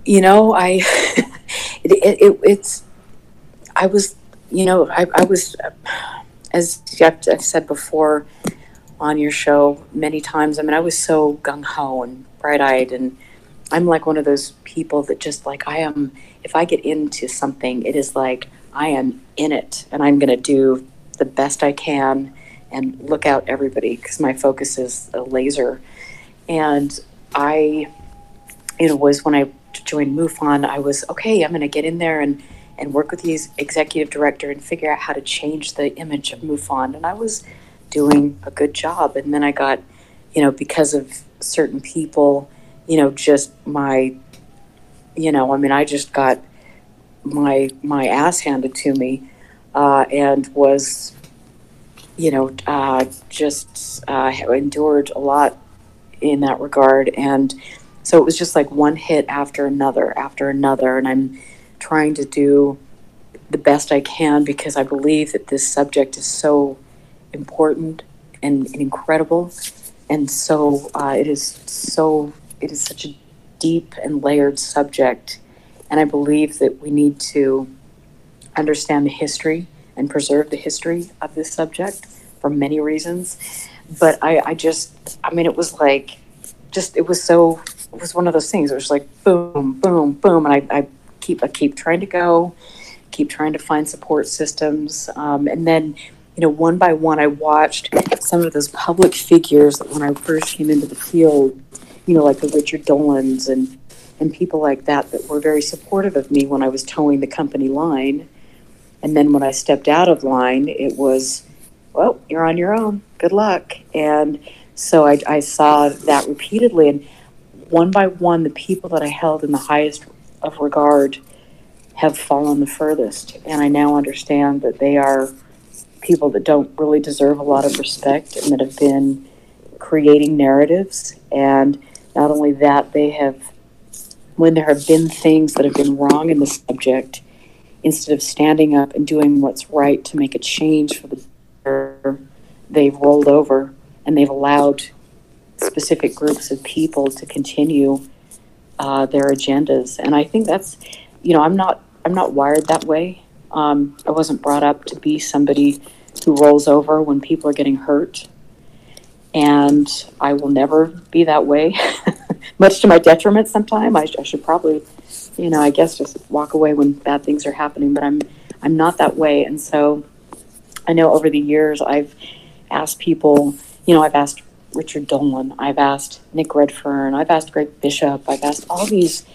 You know, I, it, it, it's, I was, you know, I, I was, as I've said before on your show many times, I mean, I was so gung-ho and bright-eyed, and I'm like one of those people that just like, I am, if I get into something, it is like, I am in it, and I'm going to do the best I can and look out everybody, because my focus is a laser. And I, you know, was when I joined MUFON, I was, okay, I'm going to get in there and, and work with the executive director and figure out how to change the image of MUFON. And I was doing a good job. And then I got, you know, because of certain people, you know, just my, you know, I mean, I just got my, my ass handed to me uh, and was, you know, uh, just uh, endured a lot in that regard. And so it was just like one hit after another, after another. And I'm trying to do the best I can, because I believe that this subject is so important and, and incredible. And so uh, it is so, it is such a deep and layered subject. And I believe that we need to understand the history and preserve the history of this subject for many reasons. But I, I just, I mean, it was like, just, it was so, it was one of those things. It was like boom, boom, boom, and I, I keep I keep trying to go, keep trying to find support systems, um, and then, you know, one by one, I watched some of those public figures that when I first came into the field, you know, like the Richard Dolans and and people like that that were very supportive of me when I was towing the company line, and then when I stepped out of line, it was, well, you're on your own. Good luck. And so I, I saw that repeatedly, and one by one, the people that I held in the highest of regard have fallen the furthest. And I now understand that they are people that don't really deserve a lot of respect and that have been creating narratives. And not only that, they have, when there have been things that have been wrong in the subject, instead of standing up and doing what's right to make a change for the better, they've rolled over and they've allowed specific groups of people to continue uh, their agendas. And I think that's, you know, I'm not I'm not wired that way. Um, I wasn't brought up to be somebody who rolls over when people are getting hurt. And I will never be that way, much to my detriment sometimes. I, sh- I should probably, you know, I guess just walk away when bad things are happening, but I'm I'm not that way. And so I know over the years I've asked people, you know, I've asked Richard Dolan, I've asked Nick Redfern, I've asked Greg Bishop, I've asked all these,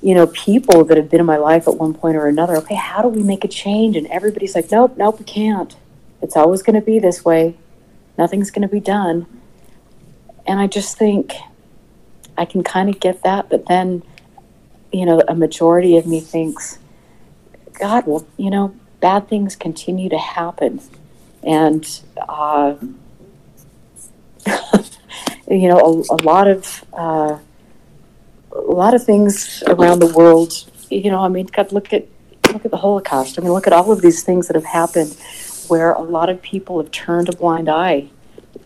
you know, people that have been in my life at one point or another, okay, how do we make a change? And everybody's like, nope, nope, we can't. It's always going to be this way. Nothing's going to be done. And I just think I can kind of get that, but then, you know, a majority of me thinks, God, well, you know, bad things continue to happen. And, uh, you know, a, a lot of uh, a lot of things around the world, you know, I mean, God, look at, look at the Holocaust. I mean, look at all of these things that have happened where a lot of people have turned a blind eye.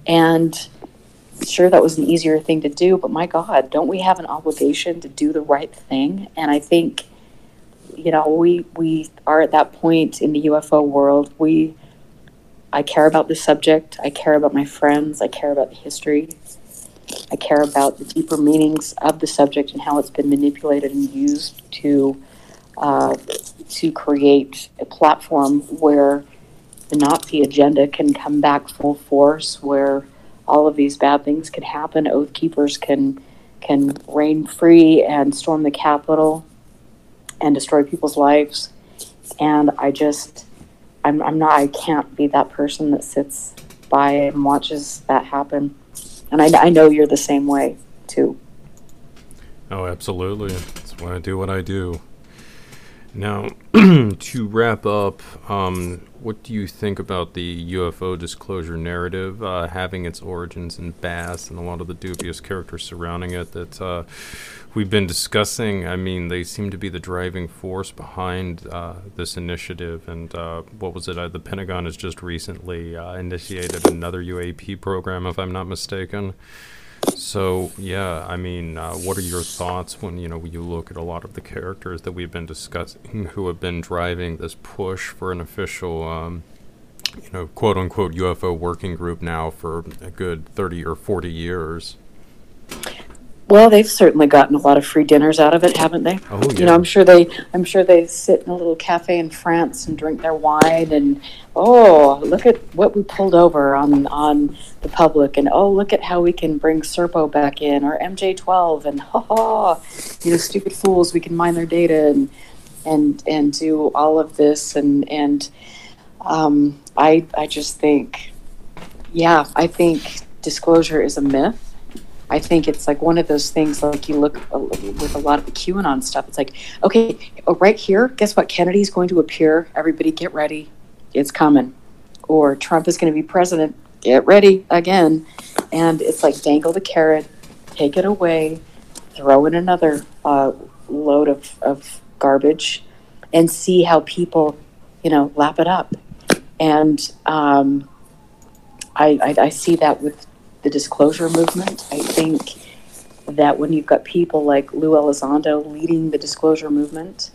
And sure, that was an easier thing to do, but my God, don't we have an obligation to do the right thing? And I think, you know, we we are at that point in the U F O world. We, I care about the subject. I care about my friends. I care about the history. I care about the deeper meanings of the subject and how it's been manipulated and used to uh, to create a platform where the Nazi agenda can come back full force, where all of these bad things can happen. Oath Keepers can can reign free and storm the Capitol and destroy people's lives. And I just, I'm, I'm not, I can't be that person that sits by and watches that happen. And I, I know you're the same way too. Oh, absolutely. That's why I do what I do. Now, to wrap up, um, what do you think about the U F O disclosure narrative uh, having its origins in BAASS and a lot of the dubious characters surrounding it that uh, we've been discussing? I mean, they seem to be the driving force behind uh, this initiative. And uh, what was it? Uh, the Pentagon has just recently uh, initiated another U A P program, if I'm not mistaken. So, yeah, I mean, uh, what are your thoughts when, you know, you look at a lot of the characters that we've been discussing who have been driving this push for an official, um, you know, quote unquote U F O working group now for a good thirty or forty years? Well, they've certainly gotten a lot of free dinners out of it, haven't they? Oh, yeah. You know, I'm sure they, I'm sure they sit in a little cafe in France and drink their wine, and oh, look at what we pulled over on on the public, and oh, look at how we can bring Serpo back in or M J twelve, and ha ha, you know, stupid fools, we can mine their data and and and do all of this, and and um, I I just think, yeah, I think disclosure is a myth. I think it's like one of those things, like you look uh, with a lot of the QAnon stuff, it's like, okay, right here, guess what? Kennedy's going to appear. Everybody get ready. It's coming. Or Trump is going to be president. Get ready again. And it's like dangle the carrot, take it away, throw in another uh, load of, of garbage and see how people, you know, lap it up. And um, I, I, I see that with the disclosure movement. I think that when you've got people like Lou Elizondo leading the disclosure movement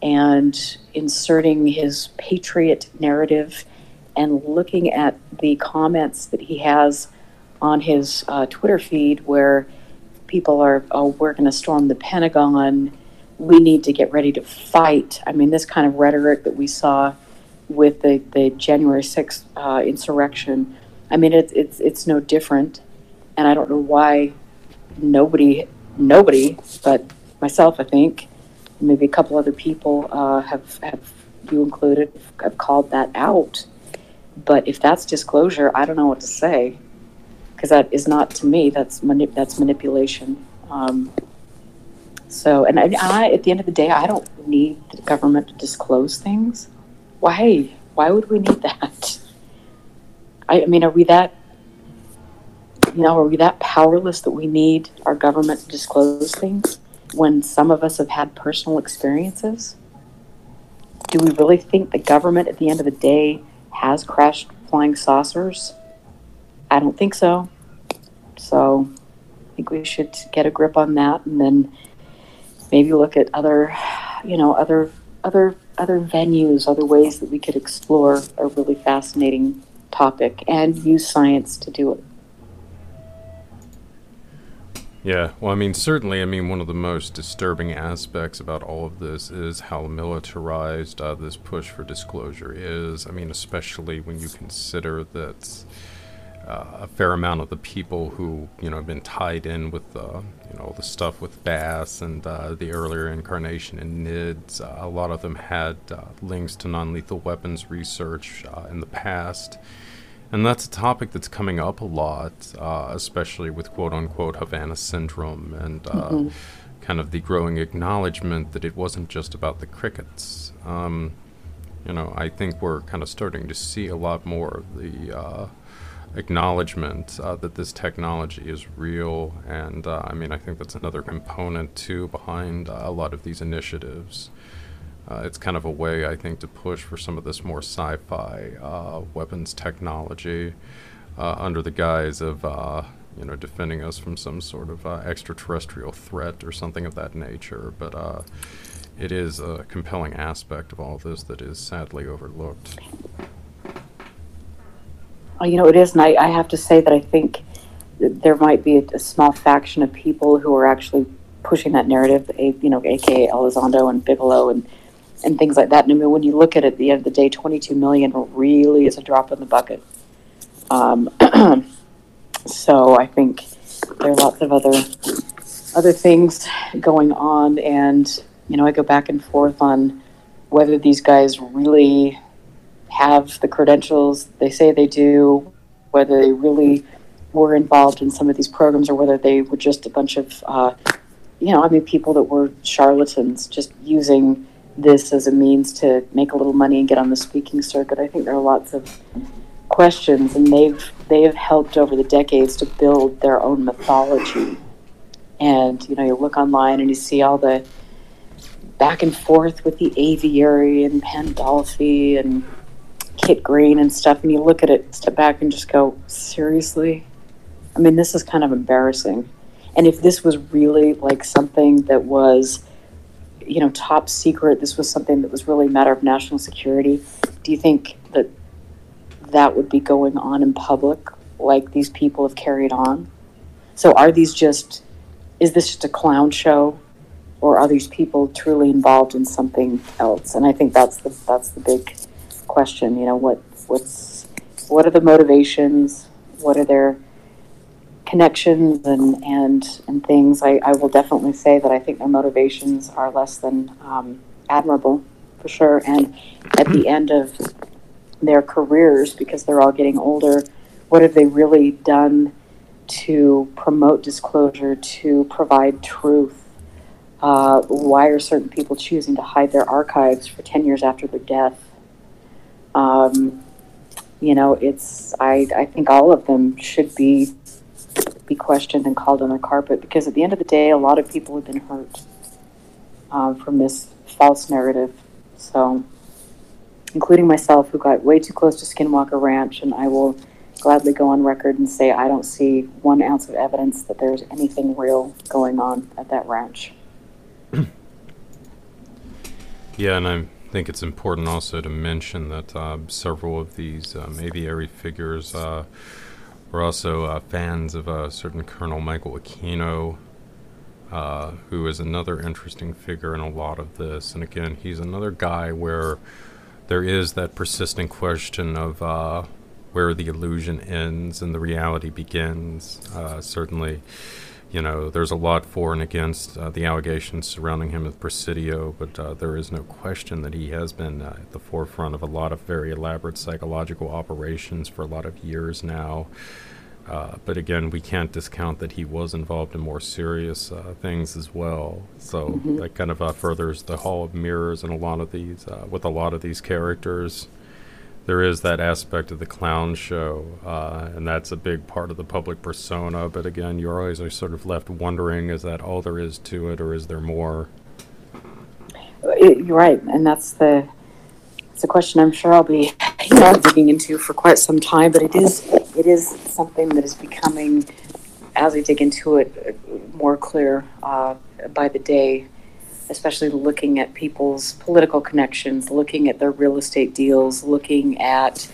and inserting his patriot narrative and looking at the comments that he has on his uh, Twitter feed where people are, oh, we're going to storm the Pentagon, we need to get ready to fight. I mean, this kind of rhetoric that we saw with the, the January sixth uh, insurrection, I mean, it's it's it's no different, and I don't know why nobody, nobody, but myself, I think, maybe a couple other people uh, have, have you included, have called that out. But if that's disclosure, I don't know what to say, because that is not, to me, that's mani- that's manipulation. Um, so, and I, I, at the end of the day, I don't need the government to disclose things. Why? Why would we need that? I, I mean, are we that, you know, are we that powerless that we need our government to disclose things when some of us have had personal experiences? Do we really think the government at the end of the day has crashed flying saucers? I don't think so. So I think we should get a grip on that, and then maybe look at other, you know, other other other venues, other ways that we could explore a really fascinating topic and use science to do it. Yeah, well, I mean, certainly, I mean, one of the most disturbing aspects about all of this is how militarized uh, this push for disclosure is. I mean, especially when you consider that uh, a fair amount of the people who, you know, have been tied in with, uh, you know, the stuff with BAASS and uh, the earlier incarnation in N I D S, uh, a lot of them had uh, links to non-lethal weapons research uh, in the past. And that's a topic that's coming up a lot, uh, especially with quote-unquote Havana Syndrome and uh, mm-hmm. kind of the growing acknowledgement that it wasn't just about the crickets. Um, you know, I think we're kind of starting to see a lot more of the uh, acknowledgement uh, that this technology is real. And uh, I mean, I think that's another component, too, behind uh, a lot of these initiatives. Uh, it's kind of a way, I think, to push for some of this more sci-fi uh, weapons technology uh, under the guise of, uh, you know, defending us from some sort of uh, extraterrestrial threat or something of that nature. But uh, it is a compelling aspect of all this that is sadly overlooked. Oh, you know, it is, and I, I have to say that I think that there might be a, a small faction of people who are actually pushing that narrative, a, you know, a k a. Elizondo and Bigelow and and things like that. And I mean, when you look at it at the end of the day, twenty-two million really is a drop in the bucket. Um, so I think there are lots of other other things going on. And, you know, I go back and forth on whether these guys really have the credentials they say they do, whether they really were involved in some of these programs, or whether they were just a bunch of, uh, you know, I mean, people that were charlatans just using this as a means to make a little money and get on the speaking circuit. I think there are lots of questions, and they've they have helped over the decades to build their own mythology. And, you know, you look online and you see all the back and forth with the aviary and Pandolfi and Kit Green and stuff, and you look at it, step back and just go, seriously? I mean, this is kind of embarrassing. And if this was really like something that was, you know, top secret, this was something that was really a matter of national security, do you think that that would be going on in public like these people have carried on? So are these just, is this just a clown show, or are these people truly involved in something else? And I think that's the that's the big question, you know, what what's what are the motivations, what are their connections and, and, and things. I, I will definitely say that I think their motivations are less than um, admirable, for sure. And at the end of their careers, because they're all getting older, what have they really done to promote disclosure, to provide truth? Uh, why are certain people choosing to hide their archives for ten years after their death? Um, you know, it's, I, I think all of them should be be questioned and called on the carpet, because at the end of the day, a lot of people have been hurt um, from this false narrative, so including myself, who got way too close to Skinwalker Ranch. And I will gladly go on record and say I don't see one ounce of evidence that there's anything real going on at that ranch. Yeah, and I'm I think it's important also to mention that uh, several of these um, aviary figures uh, were also uh, fans of a uh, certain Colonel Michael Aquino, uh, who is another interesting figure in a lot of this. And again, he's another guy where there is that persistent question of uh, where the illusion ends and the reality begins. Uh, certainly, you know, there's a lot for and against uh, the allegations surrounding him with Presidio, but uh, there is no question that he has been uh, at the forefront of a lot of very elaborate psychological operations for a lot of years now. Uh, but again, we can't discount that he was involved in more serious uh, things as well. So mm-hmm. that kind of uh, furthers the Hall of Mirrors and a lot of these uh, with a lot of these characters. there is that aspect of the clown show, uh, and that's a big part of the public persona. But again, you're always sort of left wondering, is that all there is to it, or is there more? You're right, and that's the it's a question I'm sure I'll be you know, digging into for quite some time. But it is it is something that is becoming, as we dig into it, more clear uh, by the day, especially looking at people's political connections, looking at their real estate deals, looking at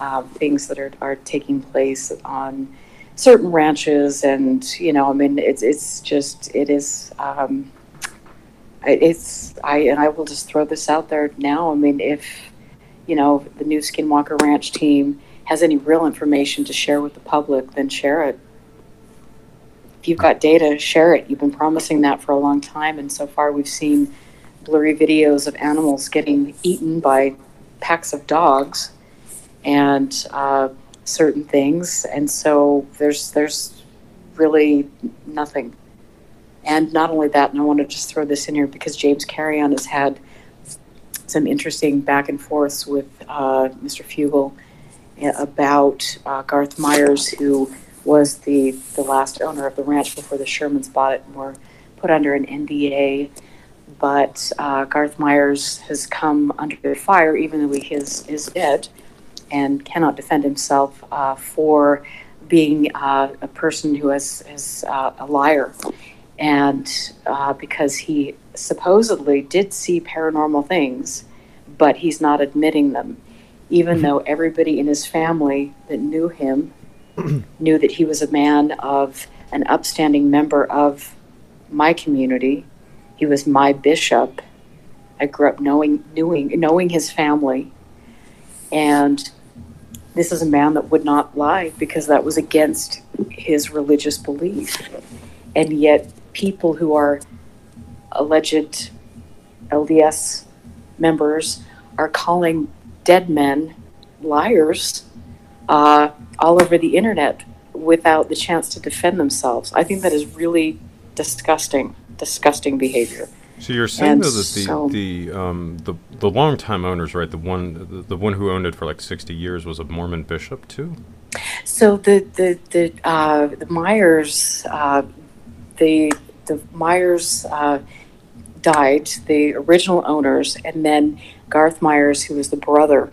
uh, things that are, are taking place on certain ranches. And, you know, I mean, it's it's just, it is, um, it's, I and I will just throw this out there now. I mean, if, you know, the new Skinwalker Ranch team has any real information to share with the public, then share it. If you've got data, share it. You've been promising that for a long time, and so far we've seen blurry videos of animals getting eaten by packs of dogs and uh, certain things, and so there's there's really nothing. And not only that, and I want to just throw this in here because James Carrion has had some interesting back and forths with uh, Mister Fugal about uh, Garth Myers, who was the, the last owner of the ranch before the Shermans bought it and were put under an N D A. But uh, Garth Myers has come under fire, even though he is, is dead and cannot defend himself, uh, for being uh, a person who is, is uh, a liar. And uh, because he supposedly did see paranormal things, but he's not admitting them, even mm-hmm. though everybody in his family that knew him knew that he was a man of an upstanding member of my community. He was my bishop. I grew up knowing knowing, knowing his family. And this is a man that would not lie because that was against his religious belief. And yet people who are alleged L D S members are calling dead men liars uh, all over the internet without the chance to defend themselves. I think that is really disgusting, disgusting behavior. So you're saying and though that the so the um, the the longtime owners, right? The one the, the one who owned it for like sixty years was a Mormon bishop too. So the the the uh, the Myers uh, the the Myers uh, died, the original owners, and then Garth Myers, who was the brother.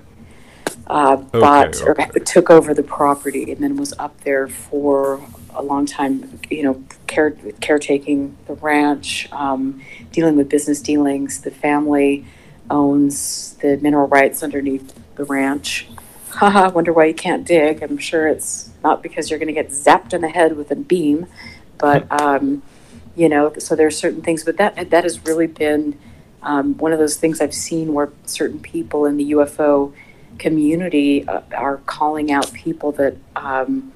Uh, okay, bought okay. or took over the property and then was up there for a long time, you know, care, caretaking the ranch, um, dealing with business dealings. The family owns the mineral rights underneath the ranch. Haha, wonder why you can't dig. I'm sure it's not because you're going to get zapped in the head with a beam, but, um, you know, so there are certain things. But that that has really been um, one of those things I've seen where certain people in the U F O community uh, are calling out people that um,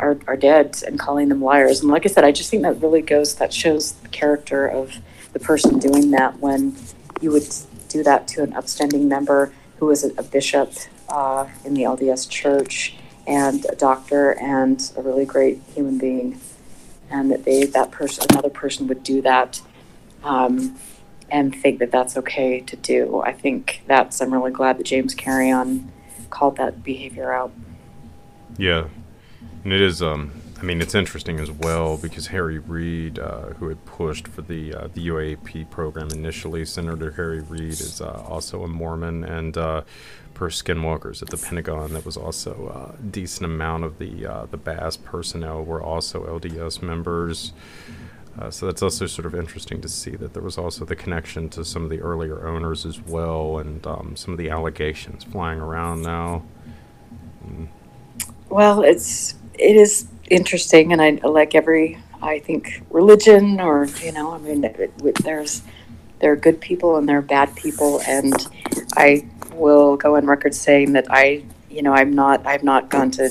are, are dead and calling them liars. And like I said, I just think that really goes, that shows the character of the person doing that, when you would do that to an upstanding member who is a, a bishop uh, in the L D S church and a doctor and a really great human being, and that they that person another person would do that um, and think that that's okay to do. I think that's, I'm really glad that James Carrion called that behavior out. Yeah, and it is, um, I mean, it's interesting as well, because Harry Reid, uh, who had pushed for the uh, the U A P program initially, Senator Harry Reid is uh, also a Mormon, and uh, per Skinwalkers at the Pentagon, that was also a decent amount of the, uh, the BAASS personnel were also L D S members. Uh, so that's also sort of interesting to see that there was also the connection to some of the earlier owners as well, and um, some of the allegations flying around now. Mm. Well, it's it is interesting, and I like every I think religion, or you know, I mean, it, it, there's there are good people and there are bad people, and I will go on record saying that I you know I'm not I've not gone to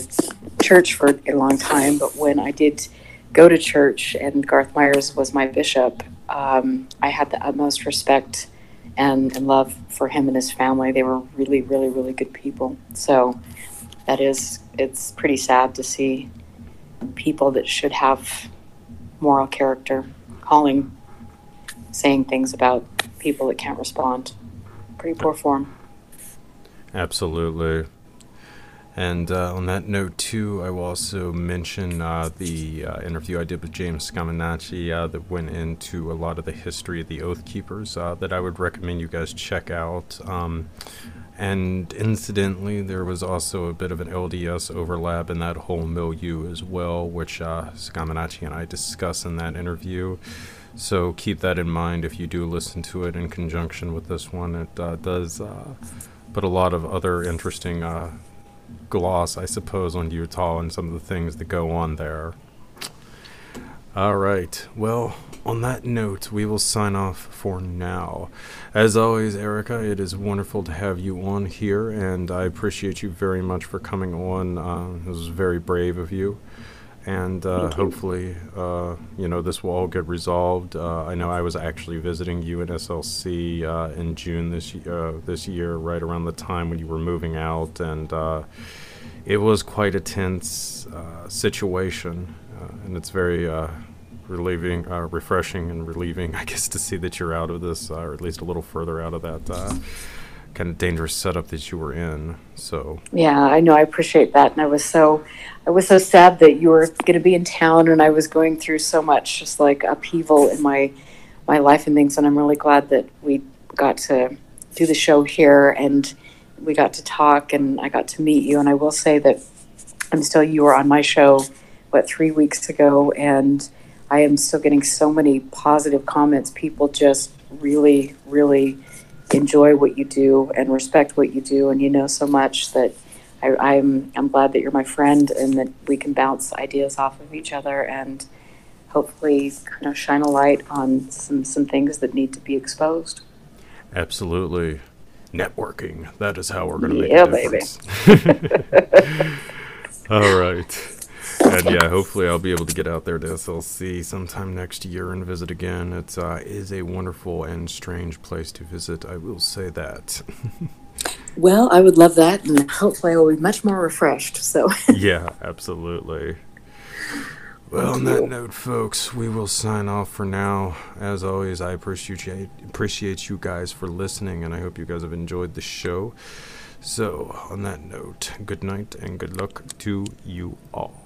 church for a long time, but when I did go to church and Garth Myers was my bishop, um, I had the utmost respect and, and love for him and his family. They were really, really, really good people. So that is, it's pretty sad to see people that should have moral character calling, saying things about people that can't respond. Pretty poor form. Absolutely. And uh, on that note, too, I will also mention uh, the uh, interview I did with James Scaminacci uh, that went into a lot of the history of the Oath Keepers uh, that I would recommend you guys check out. Um, and incidentally, there was also a bit of an L D S overlap in that whole milieu as well, which uh, Scaminacci and I discuss in that interview. So keep that in mind if you do listen to it in conjunction with this one. It uh, does uh, put a lot of other interesting... Uh, gloss, I suppose, on Utah and some of the things that go on there. All right. Well, on that note, we will sign off for now. As always, Erica, it is wonderful to have you on here, and I appreciate you very much for coming on. Uh, it was very brave of you, and uh, hopefully, uh, you know, this will all get resolved. Uh, I know I was actually visiting you at S L C uh, in June this uh, this year, right around the time when you were moving out, and uh, it was quite a tense uh, situation, uh, and it's very uh, relieving, uh, refreshing and relieving, I guess, to see that you're out of this, uh, or at least a little further out of that uh, kind of dangerous setup that you were in. So yeah, I know, I appreciate that, and I was so I was so sad that you were going to be in town, and I was going through so much just like upheaval in my my life and things, and I'm really glad that we got to do the show here and we got to talk and I got to meet you. And I will say that I'm still, you were on my show what three weeks ago, and I am still getting so many positive comments. People just really really enjoy what you do and respect what you do, and you know so much that I, I'm I'm glad that you're my friend and that we can bounce ideas off of each other and hopefully kind of shine a light on some, some things that need to be exposed. Absolutely. Networking. That is how we're going to make yeah, a difference. Baby. All right. And yeah, hopefully I'll be able to get out there to S L C sometime next year and visit again. It uh, is a wonderful and strange place to visit, I will say that. Well, I would love that, and hopefully I will be much more refreshed. So yeah, absolutely. Well, on that note, folks, we will sign off for now. As always, I appreciate appreciate you guys for listening, and I hope you guys have enjoyed the show. So on that note, good night and good luck to you all.